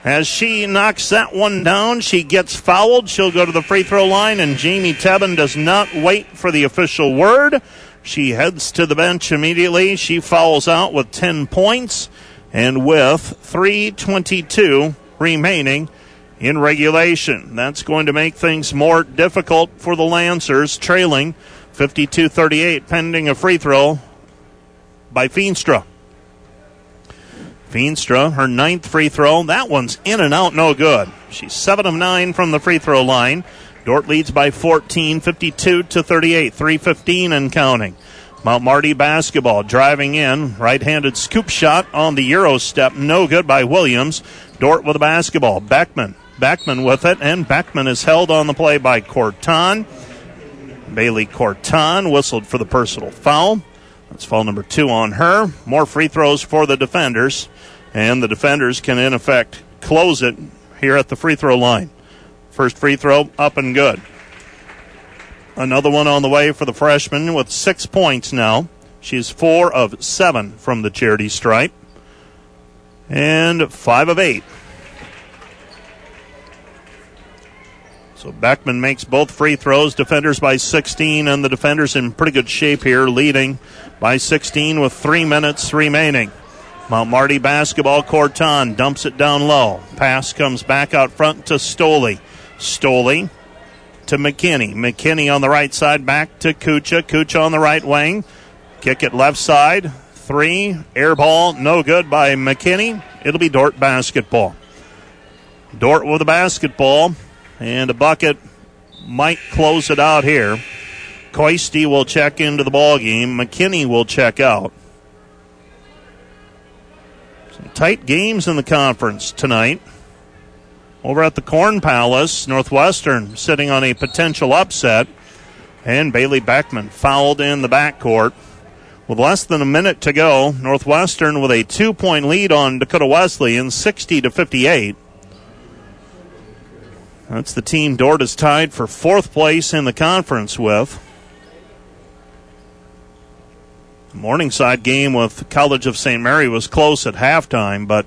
As she knocks that one down, she gets fouled. She'll go to the free throw line, and Jamie Tebbett does not wait for the official word. She heads to the bench immediately. She fouls out with ten points. And with three twenty-two remaining in regulation, that's going to make things more difficult for the Lancers, trailing fifty-two thirty-eight, pending a free throw by Feenstra. Feenstra, her ninth free throw. That one's in and out, no good. She's seven of nine from the free throw line. Dordt leads by fourteen, fifty-two to thirty-eight, three fifteen and counting. Mount Marty basketball driving in. Right-handed scoop shot on the Euro step. No good by Williams. Dordt with the basketball. Beckman. Beckman with it. And Beckman is held on the play by Corton. Bailey Corton whistled for the personal foul. That's foul number two on her. More free throws for the defenders. And the defenders can, in effect, close it here at the free throw line. First free throw up and good. Another one on the way for the freshman with six points now. She's four of seven from the charity stripe. And five of eight. So Beckman makes both free throws. Defenders by sixteen, and the defenders in pretty good shape here, leading by sixteen with three minutes remaining. Mount Marty basketball, Corton dumps it down low. Pass comes back out front to Stoley. Stoley. To McKinney. McKinney on the right side, back to Kucha. Kucha on the right wing. Kick it left side. Three. Air ball. No good by McKinney. It'll be Dordt basketball. Dordt with a basketball. And a bucket might close it out here. Koisty will check into the ball game. McKinney will check out. Some tight games in the conference tonight. Over at the Corn Palace, Northwestern sitting on a potential upset. And Bailey Backman fouled in the backcourt. With less than a minute to go, Northwestern with a two-point lead on Dakota Wesleyan, sixty to fifty-eight. That's the team Dordt is tied for fourth place in the conference with. Morningside game with College of Saint Mary was close at halftime, but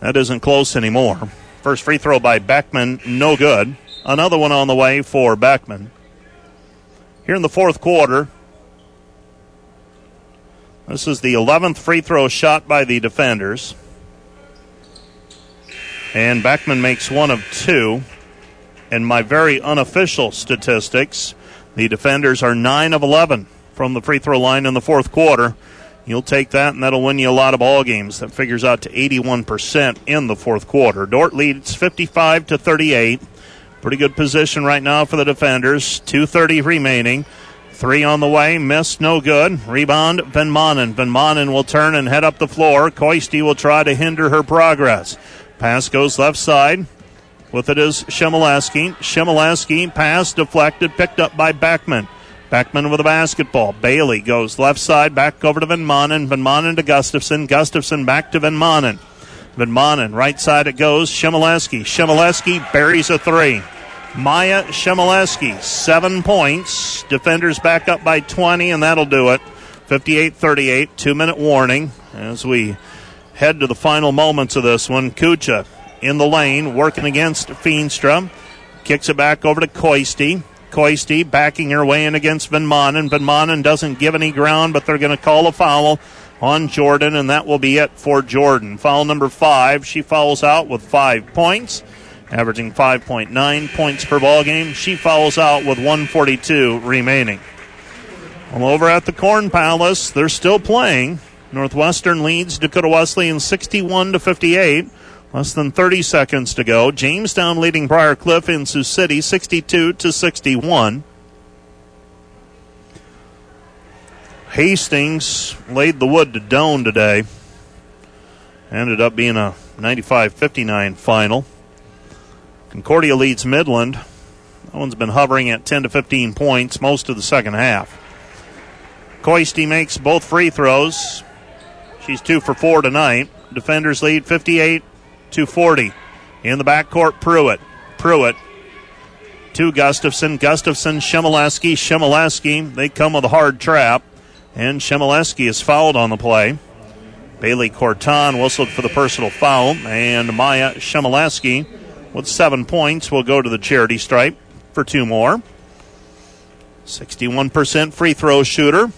that isn't close anymore. First free throw by Backman, no good. Another one on the way for Backman. Here in the fourth quarter, this is the eleventh free throw shot by the defenders. And Backman makes one of two. In my very unofficial statistics, the defenders are nine of eleven from the free throw line in the fourth quarter. You'll take that, and that'll win you a lot of ball games. That figures out to eighty-one percent in the fourth quarter. Dordt leads fifty-five to thirty-eight. Pretty good position right now for the defenders. two thirty remaining. Three on the way. Missed, no good. Rebound, Vinmon. Vinmon will turn and head up the floor. Koisty will try to hinder her progress. Pass goes left side. With it is Shemaleski. Shemaleski, pass deflected, picked up by Backman. Backman with a basketball. Bailey goes left side, back over to Vinmon. Vinmon to Gustafson. Gustafson back to Vinmon. Vinmon, right side it goes. Shemaleski. Shemaleski buries a three. Maya Shemaleski, seven points. Defenders back up by twenty, and that'll do it. fifty-eight thirty-eight, two-minute warning as we head to the final moments of this one. Kucha in the lane, working against Feenstra. Kicks it back over to Koisty. Koisty backing her way in against Vinmon. Vinmon doesn't give any ground, but they're going to call a foul on Jordan, and that will be it for Jordan. Foul number five. She fouls out with five points, averaging five point nine points per ball game. She fouls out with one forty-two remaining. Well, over at the Corn Palace, they're still playing. Northwestern leads Dakota Wesleyan sixty-one to fifty-eight. Less than thirty seconds to go. Jamestown leading Briar Cliff in Sioux City sixty-two to sixty-one. Hastings laid the wood to Doane today. Ended up being a ninety-five fifty-nine final. Concordia leads Midland. That one's been hovering at ten to fifteen points most of the second half. Koisty makes both free throws. She's two for four tonight. Defenders lead fifty-eight to forty. In the backcourt, Pruitt. Pruitt to Gustafson. Gustafson, Shemaleski. Shemaleski, they come with a hard trap. And Shemaleski is fouled on the play. Bailey Corton whistled for the personal foul. And Maya Shemaleski with seven points will go to the charity stripe for two more. sixty-one percent free throw shooter.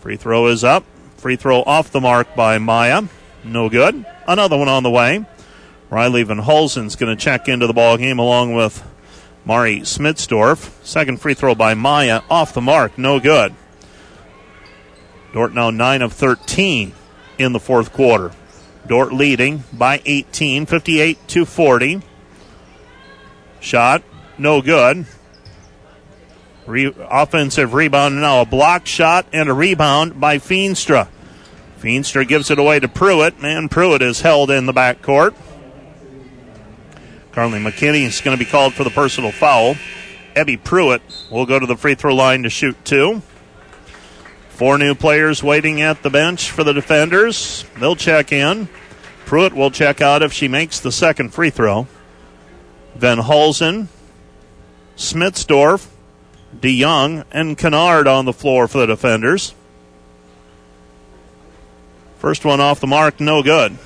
Free throw is up. Free throw off the mark by Maya. No good. Another one on the way. Riley Van Hulsen's going to check into the ballgame along with Mari Smitsdorf. Second free throw by Maya off the mark. No good. Dordt now nine of thirteen in the fourth quarter. Dordt leading by eighteen, fifty-eight to forty. Shot, no good. Re- offensive rebound now, a blocked shot and a rebound by Feenstra. Feenstra gives it away to Pruitt, and Pruitt is held in the backcourt. Carly McKinney is going to be called for the personal foul. Abby Pruitt will go to the free throw line to shoot two. Four new players waiting at the bench for the defenders. They'll check in. Pruitt will check out if she makes the second free throw. Van Hulsen, Smitsdorf, DeYoung, and Kennard on the floor for the defenders. First one off the mark, no good.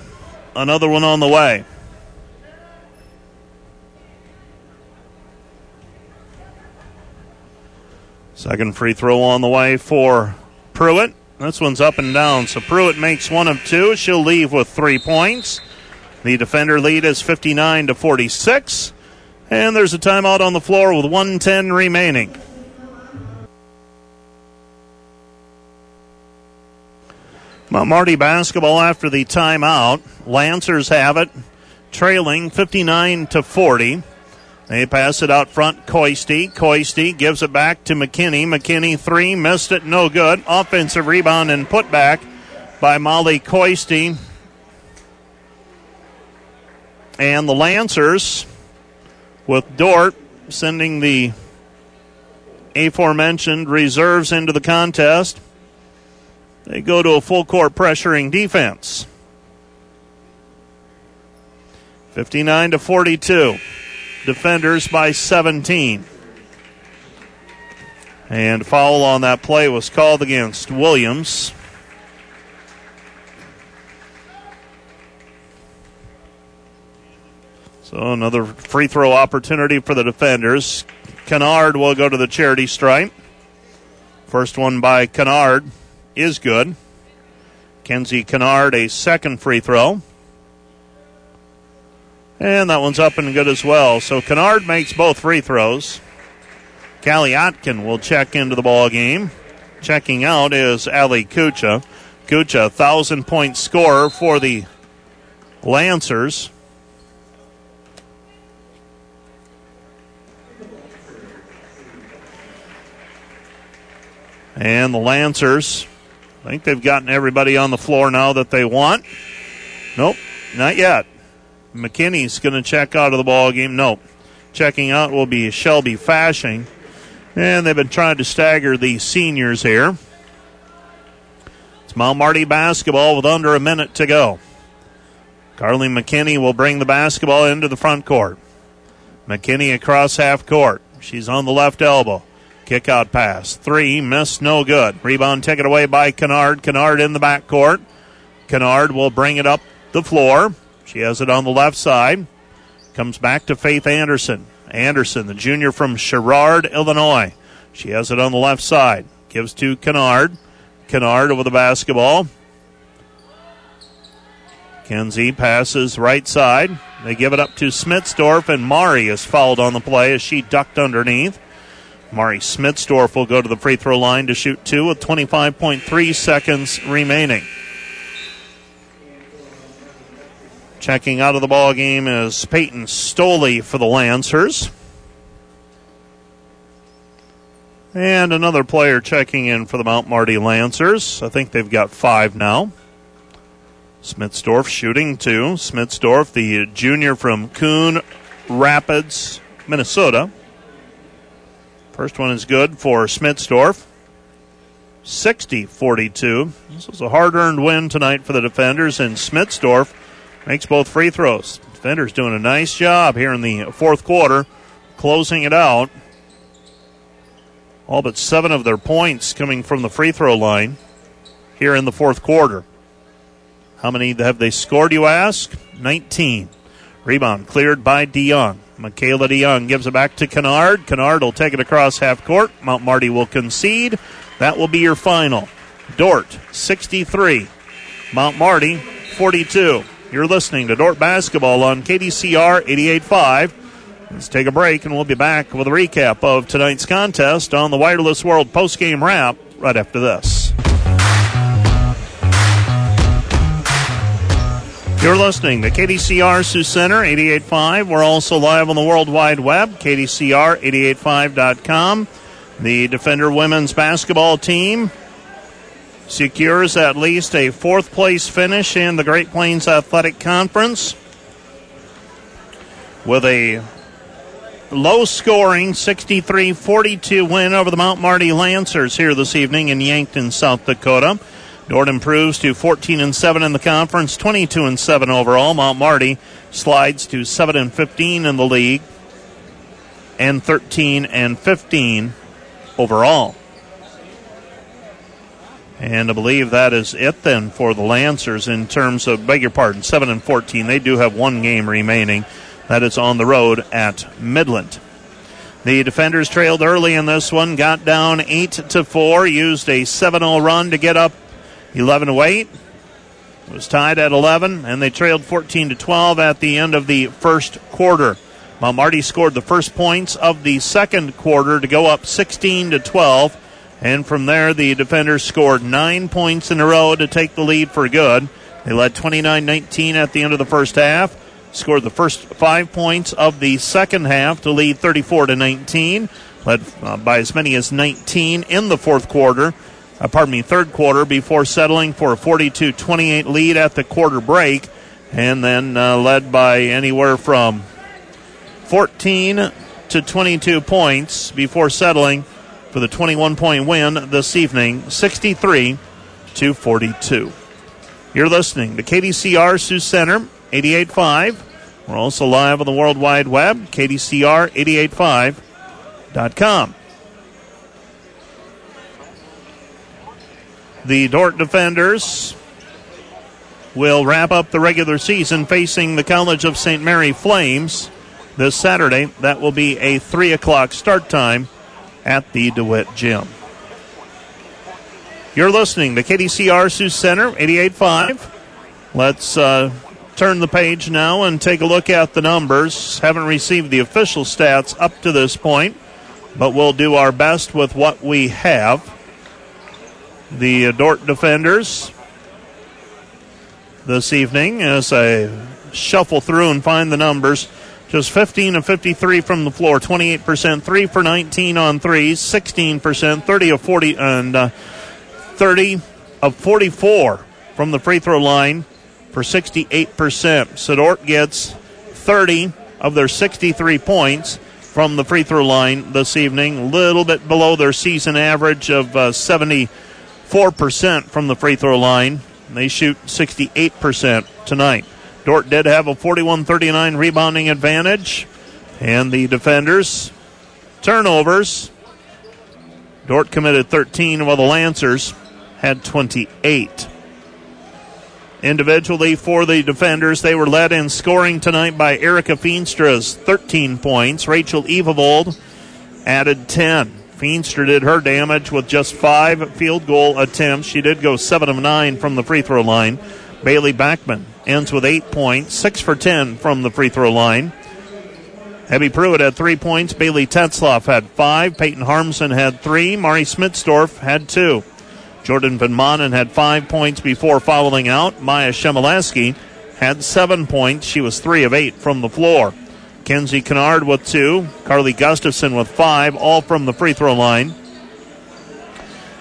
Another one on the way. Second free throw on the way for Pruitt. This one's up and down, so Pruitt makes one of two. She'll leave with three points. The defender lead is fifty-nine to forty-six. And there's a timeout on the floor with one ten remaining. Mount Marty basketball after the timeout. Lancers have it, trailing fifty-nine to forty. They pass it out front. Koisty. Koisty gives it back to McKinney. McKinney three, missed it, no good. Offensive rebound and put back by Molly Koisty. And the Lancers with Dordt sending the aforementioned reserves into the contest. They go to a full-court pressuring defense. fifty-nine to forty-two. Defenders by seventeen. And foul on that play was called against Williams. So another free throw opportunity for the defenders. Kennard will go to the charity stripe. First one by Kennard is good. Kenzie Kennard, a second free throw. And that one's up and good as well. So Kennard makes both free throws. Callie Otkin will check into the ball game. Checking out is Ali Kucha. Kucha, one thousand point scorer for the Lancers. And the Lancers, I think they've gotten everybody on the floor now that they want. Nope, not yet. McKinney's going to check out of the ball game. Nope. Checking out will be Shelby Fashing. And they've been trying to stagger the seniors here. It's Mount Marty basketball with under a minute to go. Carly McKinney will bring the basketball into the front court. McKinney across half court. She's on the left elbow. Kick out pass. Three, missed, no good. Rebound taken away by Kennard. Kennard in the backcourt. Kennard will bring it up the floor. She has it on the left side. Comes back to Faith Anderson. Anderson, the junior from Sherrard, Illinois. She has it on the left side. Gives to Kennard. Kennard over the basketball. Kenzie passes right side. They give it up to Smitsdorf, and Mari is fouled on the play as she ducked underneath. Mari Smitsdorf will go to the free throw line to shoot two with twenty-five point three seconds remaining. Checking out of the ball game is Peyton Stoley for the Lancers. And another player checking in for the Mount Marty Lancers. I think they've got five now. Smitsdorf shooting two. Smitsdorf, the junior from Coon Rapids, Minnesota. First one is good for Smitsdorf. sixty forty-two. This was a hard-earned win tonight for the defenders, and Smitsdorf makes both free throws. Defenders doing a nice job here in the fourth quarter, closing it out. All but seven of their points coming from the free throw line here in the fourth quarter. How many have they scored, you ask? nineteen. Rebound cleared by DeYoung. Michaela DeYoung gives it back to Kennard. Kennard will take it across half court. Mount Marty will concede. That will be your final. Dordt, sixty-three. Mount Marty, forty-two. You're listening to Dordt Basketball on K D C R eighty-eight point five. Let's take a break, and we'll be back with a recap of tonight's contest on the Wireless World postgame wrap right after this. You're listening to K D C R Sioux Center, eighty-eight point five. We're also live on the World Wide Web, K D C R eighty-eight point five dot com. The Defender women's basketball team secures at least a fourth-place finish in the Great Plains Athletic Conference with a low-scoring sixty-three forty-two win over the Mount Marty Lancers here this evening in Yankton, South Dakota. Dordt improves to fourteen and seven in the conference, twenty-two and seven overall. Mount Marty slides to seven and fifteen in the league and thirteen and fifteen overall. And I believe that is it then for the Lancers in terms of, beg your pardon, seven and fourteen. They do have one game remaining. That is on the road at Midland. The defenders trailed early in this one, got down eight to four, used a seven oh run to get up eleven to eight. It was tied at eleven, and they trailed fourteen to twelve at the end of the first quarter. Mount Marty scored the first points of the second quarter to go up sixteen to twelve, and from there the defenders scored nine points in a row to take the lead for good. They led twenty-nine nineteen at the end of the first half, scored the first five points of the second half to lead thirty-four to nineteen, led uh, by as many as nineteen in the fourth quarter. Uh, pardon me, third quarter, before settling for a forty-two twenty-eight lead at the quarter break, and then uh, led by anywhere from fourteen to twenty-two points before settling for the twenty-one point win this evening, sixty-three to forty-two. You're listening to K D C R Sioux Center, eighty-eight point five. We're also live on the World Wide Web, K D C R eighty-eight point five dot com. the Dordt Defenders will wrap up the regular season facing the College of Saint Mary Flames this Saturday. That will be a three o'clock start time at the DeWitt Gym. You're listening to K D C R Sioux Center, eighty-eight point five. Let's uh, turn the page now and take a look at the numbers. Haven't received the official stats up to this point, but we'll do our best with what we have. The uh, Dordt Defenders this evening, as I shuffle through and find the numbers, just fifteen of fifty-three from the floor, twenty-eight percent, three for nineteen on threes, sixteen percent, thirty of forty, and uh, thirty of forty-four from the free throw line for sixty-eight percent. So Dordt gets thirty of their sixty-three points from the free throw line this evening, a little bit below their season average of uh, seventy-four percent from the free throw line. They shoot sixty-eight percent tonight. Dordt did have a forty-one thirty-nine rebounding advantage. And the defenders, turnovers. Dordt committed thirteen while the Lancers had twenty-eight. Individually for the defenders, they were led in scoring tonight by Erica Feenstra's thirteen points. Rachel Leavold added ten. Feenstra did her damage with just five field goal attempts. She did go seven of nine from the free throw line. Bailey Backman ends with eight points, six for ten from the free throw line. Abby Pruitt had three points. Bailey Tetzloff had five. Peyton Harmsen had three. Mari Smitsdorf had two. Jordan Vinmon had five points before fouling out. Maya Shemaleski had seven points. She was three of eight from the floor. Kenzie Kennard with two. Carly Gustafson with five, all from the free throw line.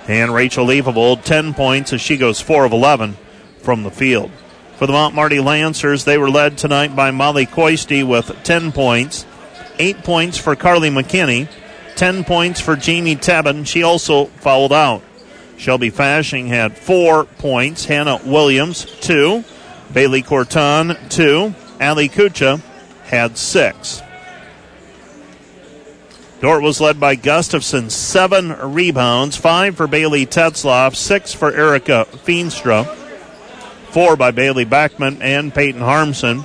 And Rachel Leavold, ten points as she goes four of eleven from the field. For the Mount Marty Lancers, they were led tonight by Molly Koisty with ten points. eight points for Carly McKinney. ten points for Jamie Tebbett. She also fouled out. Shelby Fashing had four points. Hannah Williams, two. Bailey Corton, two. Ali Kucha had six. Dordt was led by Gustafson, seven rebounds, five for Bailey Tetzloff, six for Erica Feenstra, four by Bailey Backman and Peyton Harmsen.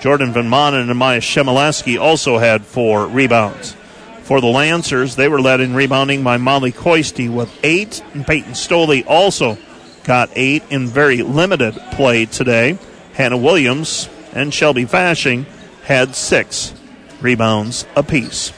Jordan Vinmon and Maya Shemaleski also had four rebounds. For the Lancers, they were led in rebounding by Molly Koisty with eight, and Peyton Stoley also got eight in very limited play today. Hannah Williams and Shelby Fashing had six rebounds apiece.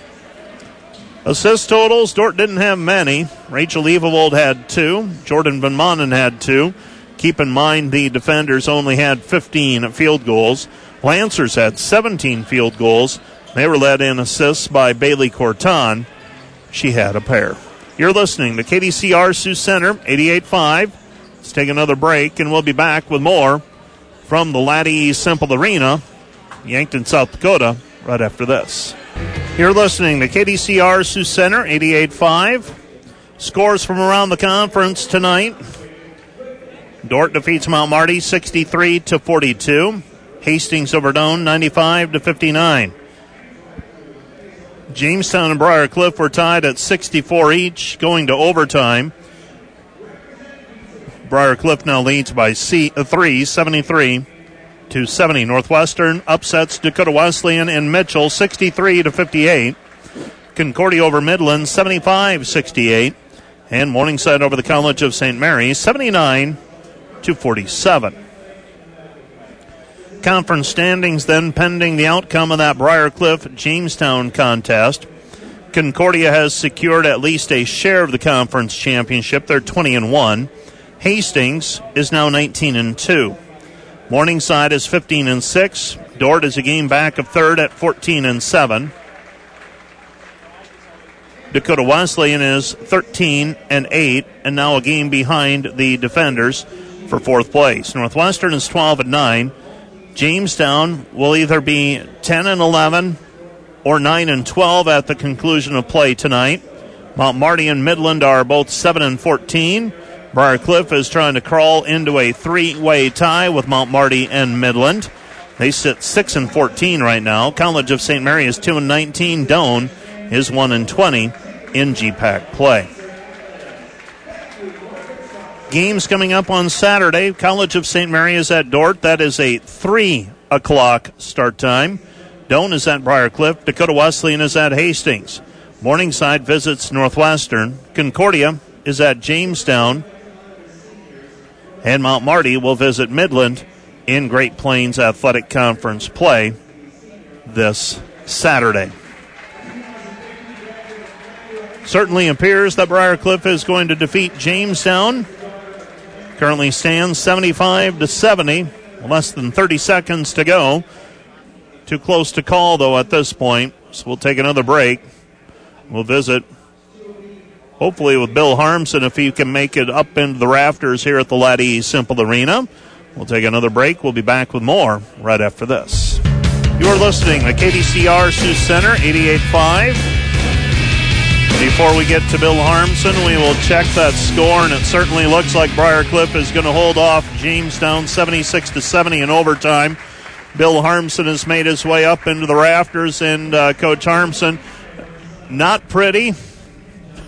Assist totals, Dordt didn't have many. Rachel Leavold had two. Jordan Vinmon had two. Keep in mind the defenders only had fifteen field goals. Lancers had seventeen field goals. They were led in assists by Bailey Corton. She had a pair. You're listening to K D C R Sioux Center, eighty-eight point five. Let's take another break, and we'll be back with more from the Laddie Semple Arena, Yankton, South Dakota, right after this. You're listening to K D C R Sioux Center, eighty-eight point five. Scores from around the conference tonight. Dordt defeats Mount Marty sixty-three to forty-two. Hastings over Doane ninety-five to fifty-nine. Jamestown and Briar Cliff were tied at sixty-four each, going to overtime. Briar Cliff now leads by three, seventy-three to seventy. Northwestern upsets Dakota Wesleyan and Mitchell sixty-three to fifty-eight. Concordia over Midland seventy-five sixty-eight. And Morningside over the College of Saint Mary seventy-nine to forty-seven. Conference standings then pending the outcome of that Briar Cliff Jamestown contest. Concordia has secured at least a share of the conference championship. They're twenty and one. Hastings is now nineteen and two. Morningside is fifteen and six. Dordt is a game back of third at fourteen and seven. Dakota Wesleyan is thirteen and eight and now a game behind the defenders for fourth place. Northwestern is twelve and nine. Jamestown will either be ten and eleven or nine and twelve at the conclusion of play tonight. Mount Marty and Midland are both seven and fourteen. Briar Cliff is trying to crawl into a three-way tie with Mount Marty and Midland. They sit six and fourteen right now. College of Saint Mary is two and nineteen. Doane is one and twenty in G PAC play. games coming up on Saturday. College of Saint Mary is at Dordt. That is a three o'clock start time. Doane is at Briar Cliff. Dakota Wesleyan is at Hastings. Morningside visits Northwestern. Concordia is at Jamestown. And Mount Marty will visit Midland in Great Plains Athletic Conference play this Saturday. Certainly appears that Briar Cliff is going to defeat Jamestown. Currently stands seventy-five to seventy. Less than thirty seconds to go. Too close to call, though, at this point. So we'll take another break. We'll visit, hopefully, with Bill Harmsen if he can make it up into the rafters here at the Laddie Simple Arena. We'll take another break. We'll be back with more right after this. You're listening to K D C R Sioux Center, eighty-eight point five. Before we get to Bill Harmsen, we will check that score, and it certainly looks like Briar Cliff is going to hold off Jamestown seventy-six to seventy in overtime. Bill Harmsen has made his way up into the rafters, and uh, Coach Harmsen, not pretty,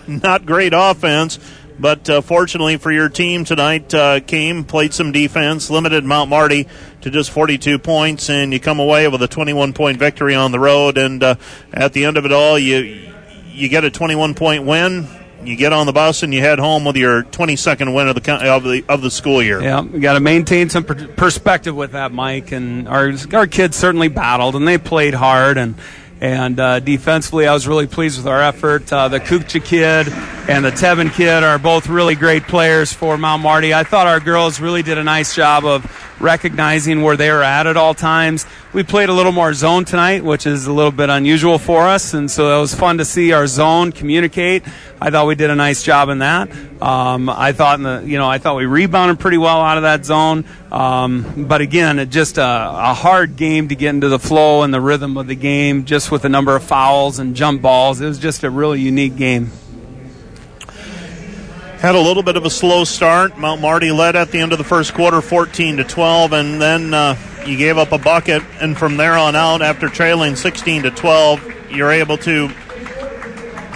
not great offense, but uh, fortunately for your team tonight, uh, came, played some defense, limited Mount Marty to just forty-two points, and you come away with a twenty-one point victory on the road, and uh, at the end of it all, you you get a twenty-one point win. You get on the bus and you head home with your twenty-second win of the of the of the school year. Yeah, we got to maintain some per- perspective with that, Mike. And our our kids certainly battled and they played hard. And and uh, defensively, I was really pleased with our effort. Uh, the Kucha kid and the Tebbett kid are both really great players for Mount Marty. I thought our girls really did a nice job of recognizing where they were at at all times. We played a little more zone tonight, which is a little bit unusual for us, and so it was fun to see our zone communicate. I thought we did a nice job in that. Um, I thought, in the, you know, I thought we rebounded pretty well out of that zone. Um, but again, it just a, a hard game to get into the flow and the rhythm of the game, just with the number of fouls and jump balls. It was just a really unique game. Had a little bit of a slow start. Mount Marty led at the end of the first quarter, fourteen to twelve, and then uh, you gave up a bucket. And from there on out, after trailing sixteen to twelve, you're able to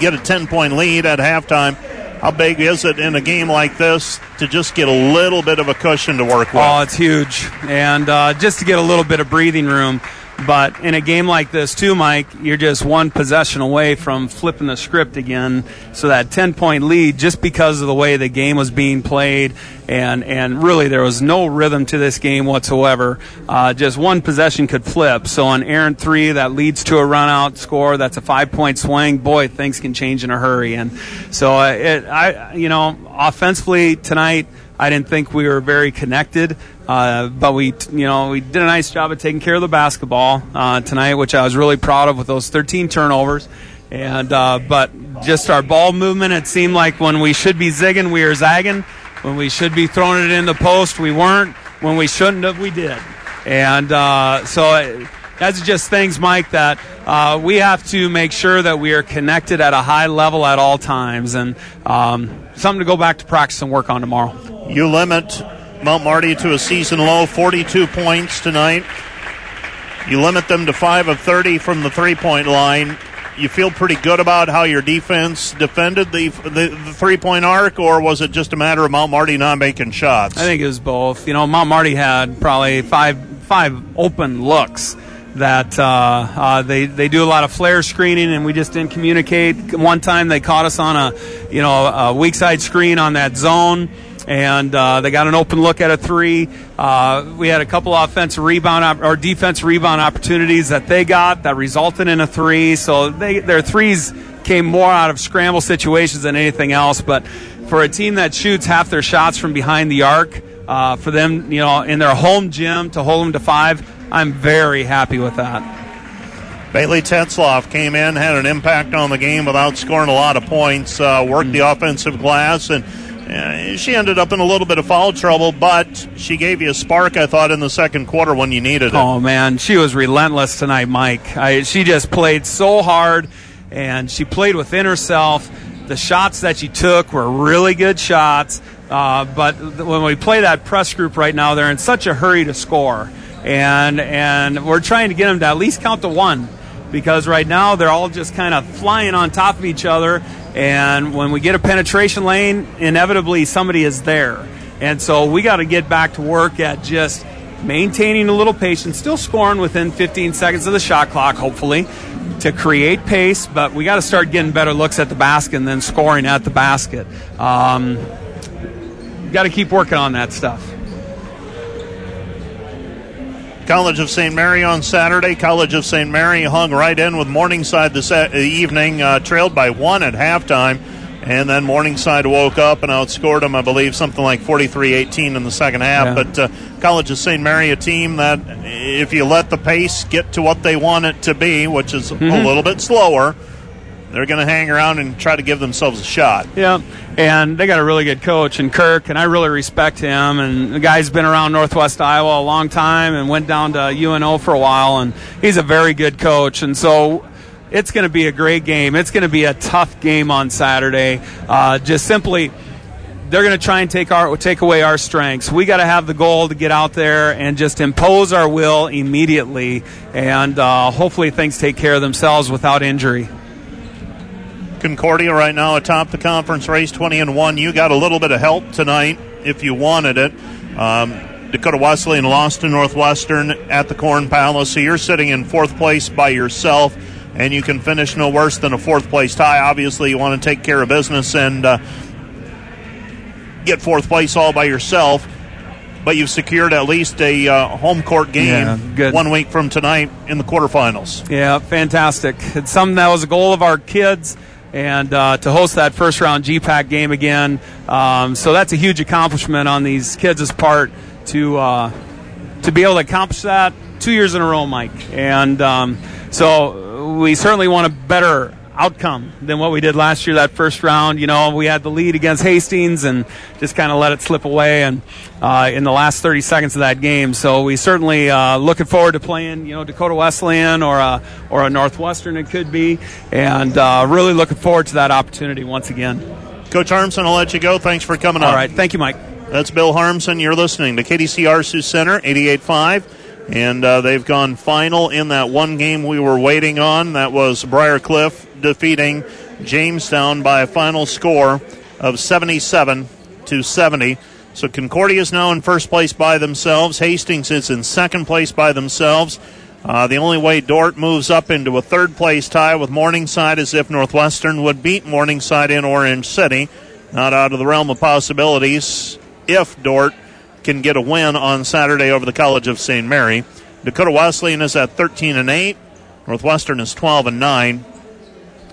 get a ten-point lead at halftime. How big is it in a game like this to just get a little bit of a cushion to work with? Oh, it's huge, and uh, just to get a little bit of breathing room. But in a game like this, too, Mike, you're just one possession away from flipping the script again. So that ten-point lead, just because of the way the game was being played, and, and really there was no rhythm to this game whatsoever. Uh, just one possession could flip. So on errant three, that leads to a run-out score. That's a five-point swing. Boy, things can change in a hurry. And so, it, I, you know, offensively tonight, I didn't think we were very connected, uh, but we, you know, we did a nice job of taking care of the basketball uh, tonight, which I was really proud of with those thirteen turnovers. And uh, but just our ball movement, it seemed like when we should be zigging, we were zagging. When we should be throwing it in the post, we weren't. When we shouldn't have, we did. And uh, so. It, That's just things, Mike, that uh, we have to make sure that we are connected at a high level at all times, and um, something to go back to practice and work on tomorrow. You limit Mount Marty to a season low, forty-two points tonight. You limit them to five of thirty from the three-point line. You feel pretty good about how your defense defended the, the, the three-point arc, or was it just a matter of Mount Marty not making shots? I think it was both. You know, Mount Marty had probably five five open looks. That uh, uh, they they do a lot of flare screening, and we just didn't communicate. One time they caught us on a you know a weak side screen on that zone, and uh, they got an open look at a three. Uh, we had a couple offensive rebound op- or defense rebound opportunities that they got that resulted in a three. So they their threes came more out of scramble situations than anything else. But for a team that shoots half their shots from behind the arc, uh, for them you know in their home gym to hold them to five. I'm very happy with that. Bailey Tetzloff came in, had an impact on the game without scoring a lot of points, uh, worked mm. the offensive glass, and uh, she ended up in a little bit of foul trouble, but she gave you a spark, I thought, in the second quarter when you needed it. Oh, man, she was relentless tonight, Mike. I, she just played so hard, and she played within herself. The shots that she took were really good shots, uh, but when we play that press group right now, they're in such a hurry to score. And and we're trying to get them to at least count to one, because right now they're all just kind of flying on top of each other. And when we get a penetration lane, inevitably somebody is there. And so we got to get back to work at just maintaining a little patience, still scoring within fifteen seconds of the shot clock, hopefully, to create pace. But we got to start getting better looks at the basket and then scoring at the basket. Um, got to keep working on that stuff. College of Saint Mary on Saturday. College of Saint Mary hung right in with Morningside this evening, uh, trailed by one at halftime. And then Morningside woke up and outscored them, I believe, something like forty-three eighteen in the second half. Yeah. But uh, College of Saint Mary, a team that, if you let the pace get to what they want it to be, which is mm-hmm. a little bit slower, they're going to hang around and try to give themselves a shot. Yeah, and they got a really good coach in Kirk, and I really respect him. And the guy's been around Northwest Iowa a long time and went down to U N O for a while, and he's a very good coach. And so it's going to be a great game. It's going to be a tough game on Saturday. Uh, just simply, they're going to try and take our take away our strengths. We got to have the goal to get out there and just impose our will immediately, and uh, hopefully things take care of themselves without injury. Concordia right now atop the conference race, twenty and one. You got a little bit of help tonight if you wanted it. Um, Dakota Wesleyan lost to Northwestern at the Corn Palace, so you're sitting in fourth place by yourself, and you can finish no worse than a fourth place tie. Obviously, you want to take care of business and uh, get fourth place all by yourself, but you've secured at least a uh, home court game yeah, one week from tonight in the quarterfinals. Yeah, fantastic. It's something that was a goal of our kids, and uh, to host that first-round G PAC game again. Um, so that's a huge accomplishment on these kids' part to uh, to be able to accomplish that two years in a row, Mike. And um, so we certainly want a better outcome than what we did last year, that first round. You know, we had the lead against Hastings and just kind of let it slip away and uh, in the last thirty seconds of that game. So we certainly uh, looking forward to playing, you know, Dakota Wesleyan or a, or a Northwestern it could be, and uh, really looking forward to that opportunity once again. Coach Harmsen, I'll let you go. Thanks for coming on. All up. Right. Thank you, Mike. That's Bill Harmsen. You're listening to K D C R Sioux Center, eighty-eight point five. And uh, they've gone final in that one game we were waiting on. That was Briar Cliff defeating Jamestown by a final score of seventy-seven to seventy. So Concordia is now in first place by themselves. Hastings is in second place by themselves. Uh, the only way Dordt moves up into a third place tie with Morningside is if Northwestern would beat Morningside in Orange City. Not out of the realm of possibilities if Dordt can get a win on Saturday over the College of Saint Mary. Dakota Wesleyan is at thirteen and eight. Northwestern is twelve and nine.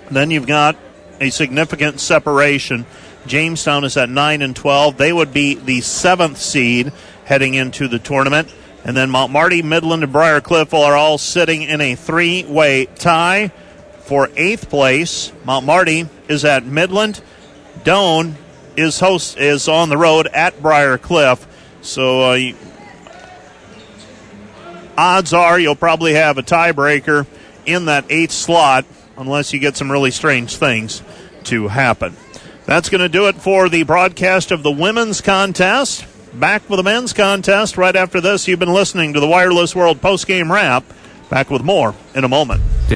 Then you've got a significant separation. Jamestown is at nine and twelve. They would be the seventh seed heading into the tournament. And then Mount Marty, Midland, and Briar Cliff are all sitting in a three-way tie for eighth place. Mount Marty is at Midland. Doane is host is on the road at Briar Cliff. So uh, odds are you'll probably have a tiebreaker in that eighth slot unless you get some really strange things to happen. That's going to do it for the broadcast of the women's contest. Back with the men's contest right after this. You've been listening to the Wireless World postgame wrap. Back with more in a moment.